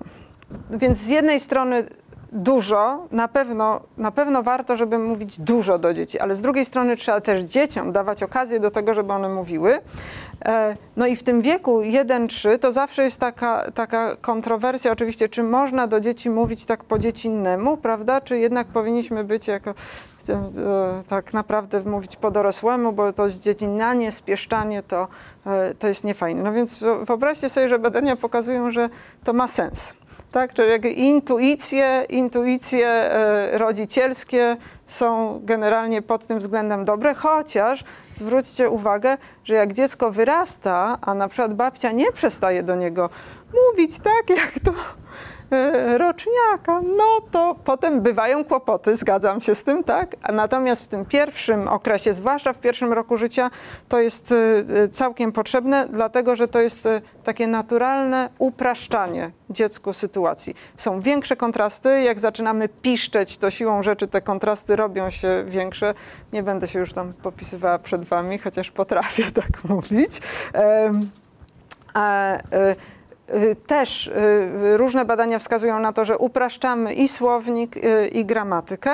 Więc z jednej strony dużo, na pewno, na pewno warto, żeby mówić dużo do dzieci, ale z drugiej strony trzeba też dzieciom dawać okazję do tego, żeby one mówiły. No i w tym wieku jeden trzy to zawsze jest taka, taka kontrowersja oczywiście, czy można do dzieci mówić tak po dziecinnemu, prawda, czy jednak powinniśmy być jako, tak naprawdę mówić po dorosłemu, bo to zdziecinanie, spieszczanie to, to jest niefajne. No więc wyobraźcie sobie, że badania pokazują, że to ma sens. Tak, czyli intuicje, intuicje rodzicielskie są generalnie pod tym względem dobre, chociaż zwróćcie uwagę, że jak dziecko wyrasta, a na przykład babcia nie przestaje do niego mówić tak jak to roczniaka, no to potem bywają kłopoty, zgadzam się z tym, tak? Natomiast w tym pierwszym okresie, zwłaszcza w pierwszym roku życia, to jest całkiem potrzebne, dlatego że to jest takie naturalne upraszczanie dziecku sytuacji. Są większe kontrasty, jak zaczynamy piszczeć, to siłą rzeczy te kontrasty robią się większe. Nie będę się już tam popisywała przed wami, chociaż potrafię tak mówić. A też różne badania wskazują na to, że upraszczamy i słownik, i gramatykę.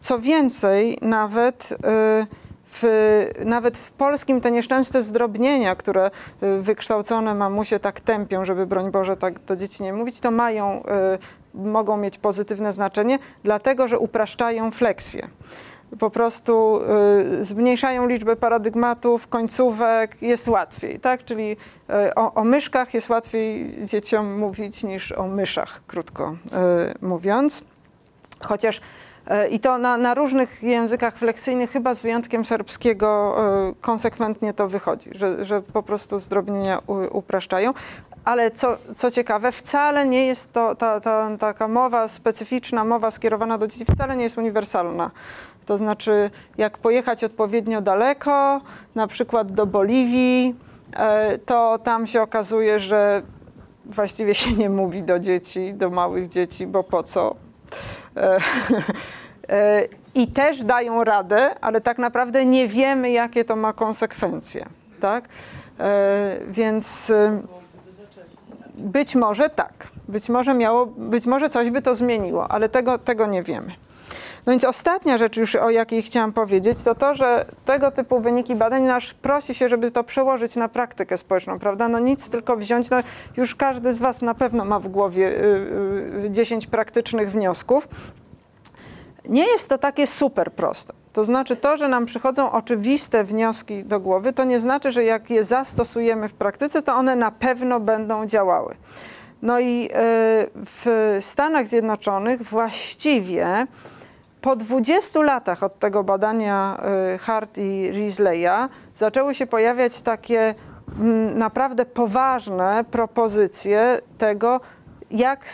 Co więcej, nawet w, nawet w polskim te nieszczęsne zdrobnienia, które wykształcone mamusie tak tępią, żeby broń Boże tak do dzieci nie mówić, to mają, mogą mieć pozytywne znaczenie, dlatego że upraszczają fleksję. Po prostu y, zmniejszają liczbę paradygmatów, końcówek, jest łatwiej, tak? Czyli y, o, o myszkach jest łatwiej dzieciom mówić niż o myszach, krótko y, mówiąc. Chociaż y, i to na, na różnych językach fleksyjnych, chyba z wyjątkiem serbskiego, y, konsekwentnie to wychodzi, że, że po prostu zdrobnienia u, upraszczają. Ale co, co ciekawe, wcale nie jest to, ta, ta, taka mowa specyficzna, mowa skierowana do dzieci wcale nie jest uniwersalna. To znaczy, jak pojechać odpowiednio daleko, na przykład do Boliwii, to tam się okazuje, że właściwie się nie mówi do dzieci, do małych dzieci, bo po co? I też dają radę, ale tak naprawdę nie wiemy, jakie to ma konsekwencje, tak? Więc być może tak, być może miało, być może coś by to zmieniło, ale tego, tego nie wiemy. No więc ostatnia rzecz już, o jakiej chciałam powiedzieć, to to, że tego typu wyniki badań nas prosi się, żeby to przełożyć na praktykę społeczną, prawda? No nic, tylko wziąć, no już każdy z was na pewno ma w głowie y, y, dziesięć praktycznych wniosków. Nie jest to takie super proste. To znaczy to, że nam przychodzą oczywiste wnioski do głowy, to nie znaczy, że jak je zastosujemy w praktyce, to one na pewno będą działały. No i y, w Stanach Zjednoczonych właściwie po dwudziestu latach od tego badania Hart i Risleya zaczęły się pojawiać takie m, naprawdę poważne propozycje tego, jak,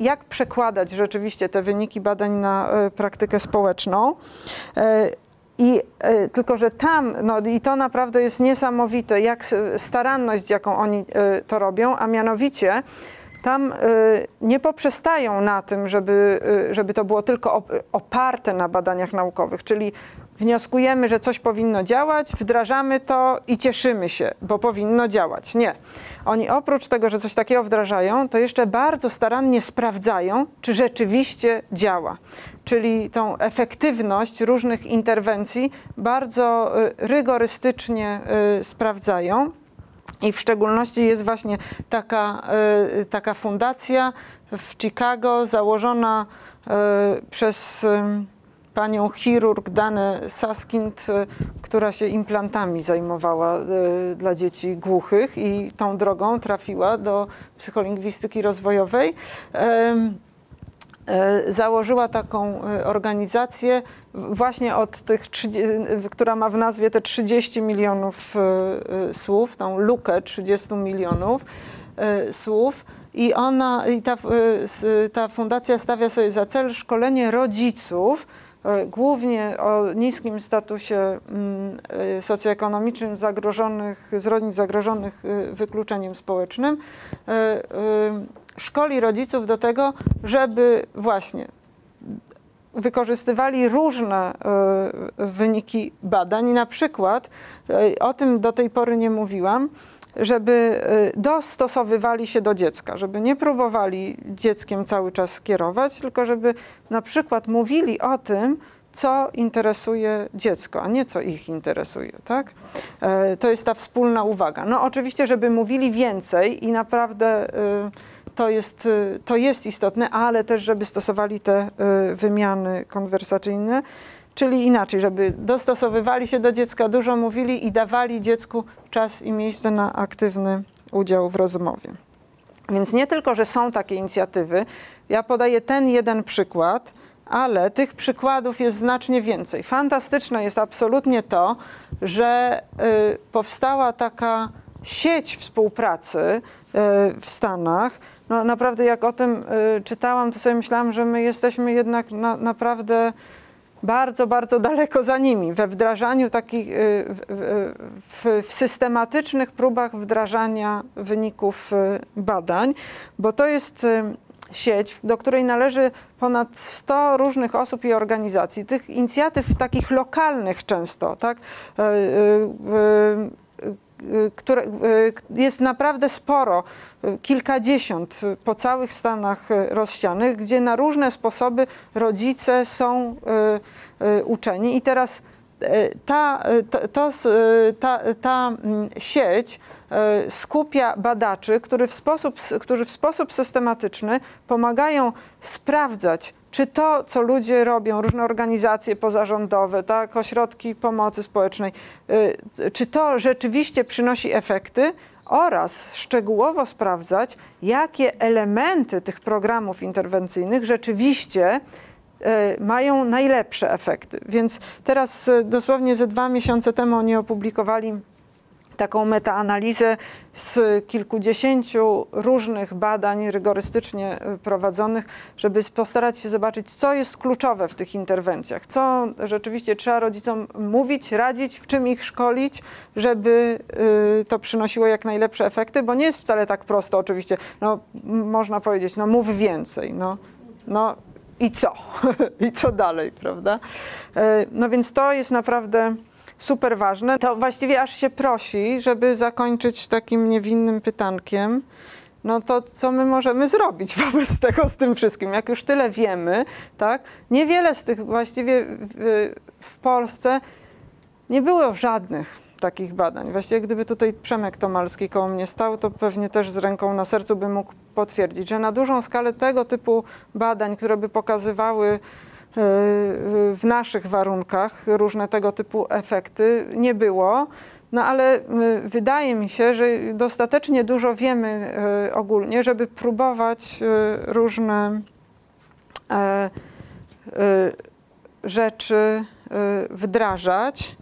jak przekładać rzeczywiście te wyniki badań na y, praktykę społeczną. Y, I y, tylko, że tam, no i to naprawdę jest niesamowite, jak staranność, jaką oni y, to robią, a mianowicie tam y, nie poprzestają na tym, żeby, y, żeby to było tylko oparte na badaniach naukowych, czyli wnioskujemy, że coś powinno działać, wdrażamy to i cieszymy się, bo powinno działać. Nie. Oni oprócz tego, że coś takiego wdrażają, to jeszcze bardzo starannie sprawdzają, czy rzeczywiście działa. Czyli tą efektywność różnych interwencji bardzo y, rygorystycznie y, sprawdzają. I w szczególności jest właśnie taka, y, taka fundacja w Chicago założona y, przez y, panią chirurg Danę Saskind, y, która się implantami zajmowała y, dla dzieci głuchych i tą drogą trafiła do psycholingwistyki rozwojowej. Y, założyła taką organizację właśnie od tych, która ma w nazwie te trzydzieści milionów słów, tą lukę trzydzieści milionów słów i ona, i ta, ta fundacja stawia sobie za cel szkolenie rodziców, głównie o niskim statusie socjoekonomicznym zagrożonych, z rodzin zagrożonych wykluczeniem społecznym, szkoli rodziców do tego, żeby właśnie wykorzystywali różne wyniki badań. Na przykład, o tym do tej pory nie mówiłam, żeby dostosowywali się do dziecka, żeby nie próbowali dzieckiem cały czas kierować, tylko żeby na przykład mówili o tym, co interesuje dziecko, a nie co ich interesuje, tak? To jest ta wspólna uwaga. No oczywiście, żeby mówili więcej i naprawdę to jest, to jest istotne, ale też żeby stosowali te wymiany konwersacyjne, czyli inaczej, żeby dostosowywali się do dziecka, dużo mówili i dawali dziecku czas i miejsce na aktywny udział w rozmowie. Więc nie tylko, że są takie inicjatywy, ja podaję ten jeden przykład, ale tych przykładów jest znacznie więcej. Fantastyczne jest absolutnie to, że y, powstała taka sieć współpracy y, w Stanach. No, naprawdę jak o tym y, czytałam, to sobie myślałam, że my jesteśmy jednak na, naprawdę bardzo, bardzo daleko za nimi we wdrażaniu takich, y, w, w systematycznych próbach wdrażania wyników y, badań, bo to jest... Y, sieć, do której należy ponad sto różnych osób i organizacji. Tych inicjatyw takich lokalnych często, tak, yy, yy, yy, które, yy, jest naprawdę sporo, yy, kilkadziesiąt po całych Stanach rozsianych, gdzie na różne sposoby rodzice są yy, yy, uczeni. I teraz yy, ta, yy, to, yy, ta, yy, ta yy, sieć skupia badaczy, który w sposób, którzy w sposób systematyczny pomagają sprawdzać, czy to, co ludzie robią, różne organizacje pozarządowe, tak, ośrodki pomocy społecznej, czy to rzeczywiście przynosi efekty, oraz szczegółowo sprawdzać, jakie elementy tych programów interwencyjnych rzeczywiście mają najlepsze efekty. Więc teraz dosłownie ze dwa miesiące temu oni opublikowali taką metaanalizę z kilkudziesięciu różnych badań rygorystycznie prowadzonych, żeby postarać się zobaczyć, co jest kluczowe w tych interwencjach, co rzeczywiście trzeba rodzicom mówić, radzić, w czym ich szkolić, żeby y, to przynosiło jak najlepsze efekty, bo nie jest wcale tak prosto oczywiście. No, można powiedzieć, no mów więcej, no, no i co? I co dalej, prawda? Y, no więc to jest naprawdę... super ważne. To właściwie aż się prosi, żeby zakończyć takim niewinnym pytankiem, no to co my możemy zrobić wobec tego z tym wszystkim? Jak już tyle wiemy, tak? Niewiele z tych właściwie w Polsce nie było żadnych takich badań. Właściwie gdyby tutaj Przemek Tomalski koło mnie stał, to pewnie też z ręką na sercu by mógł potwierdzić, że na dużą skalę tego typu badań, które by pokazywały w naszych warunkach różne tego typu efekty nie było, no ale wydaje mi się, że dostatecznie dużo wiemy ogólnie, żeby próbować różne rzeczy wdrażać.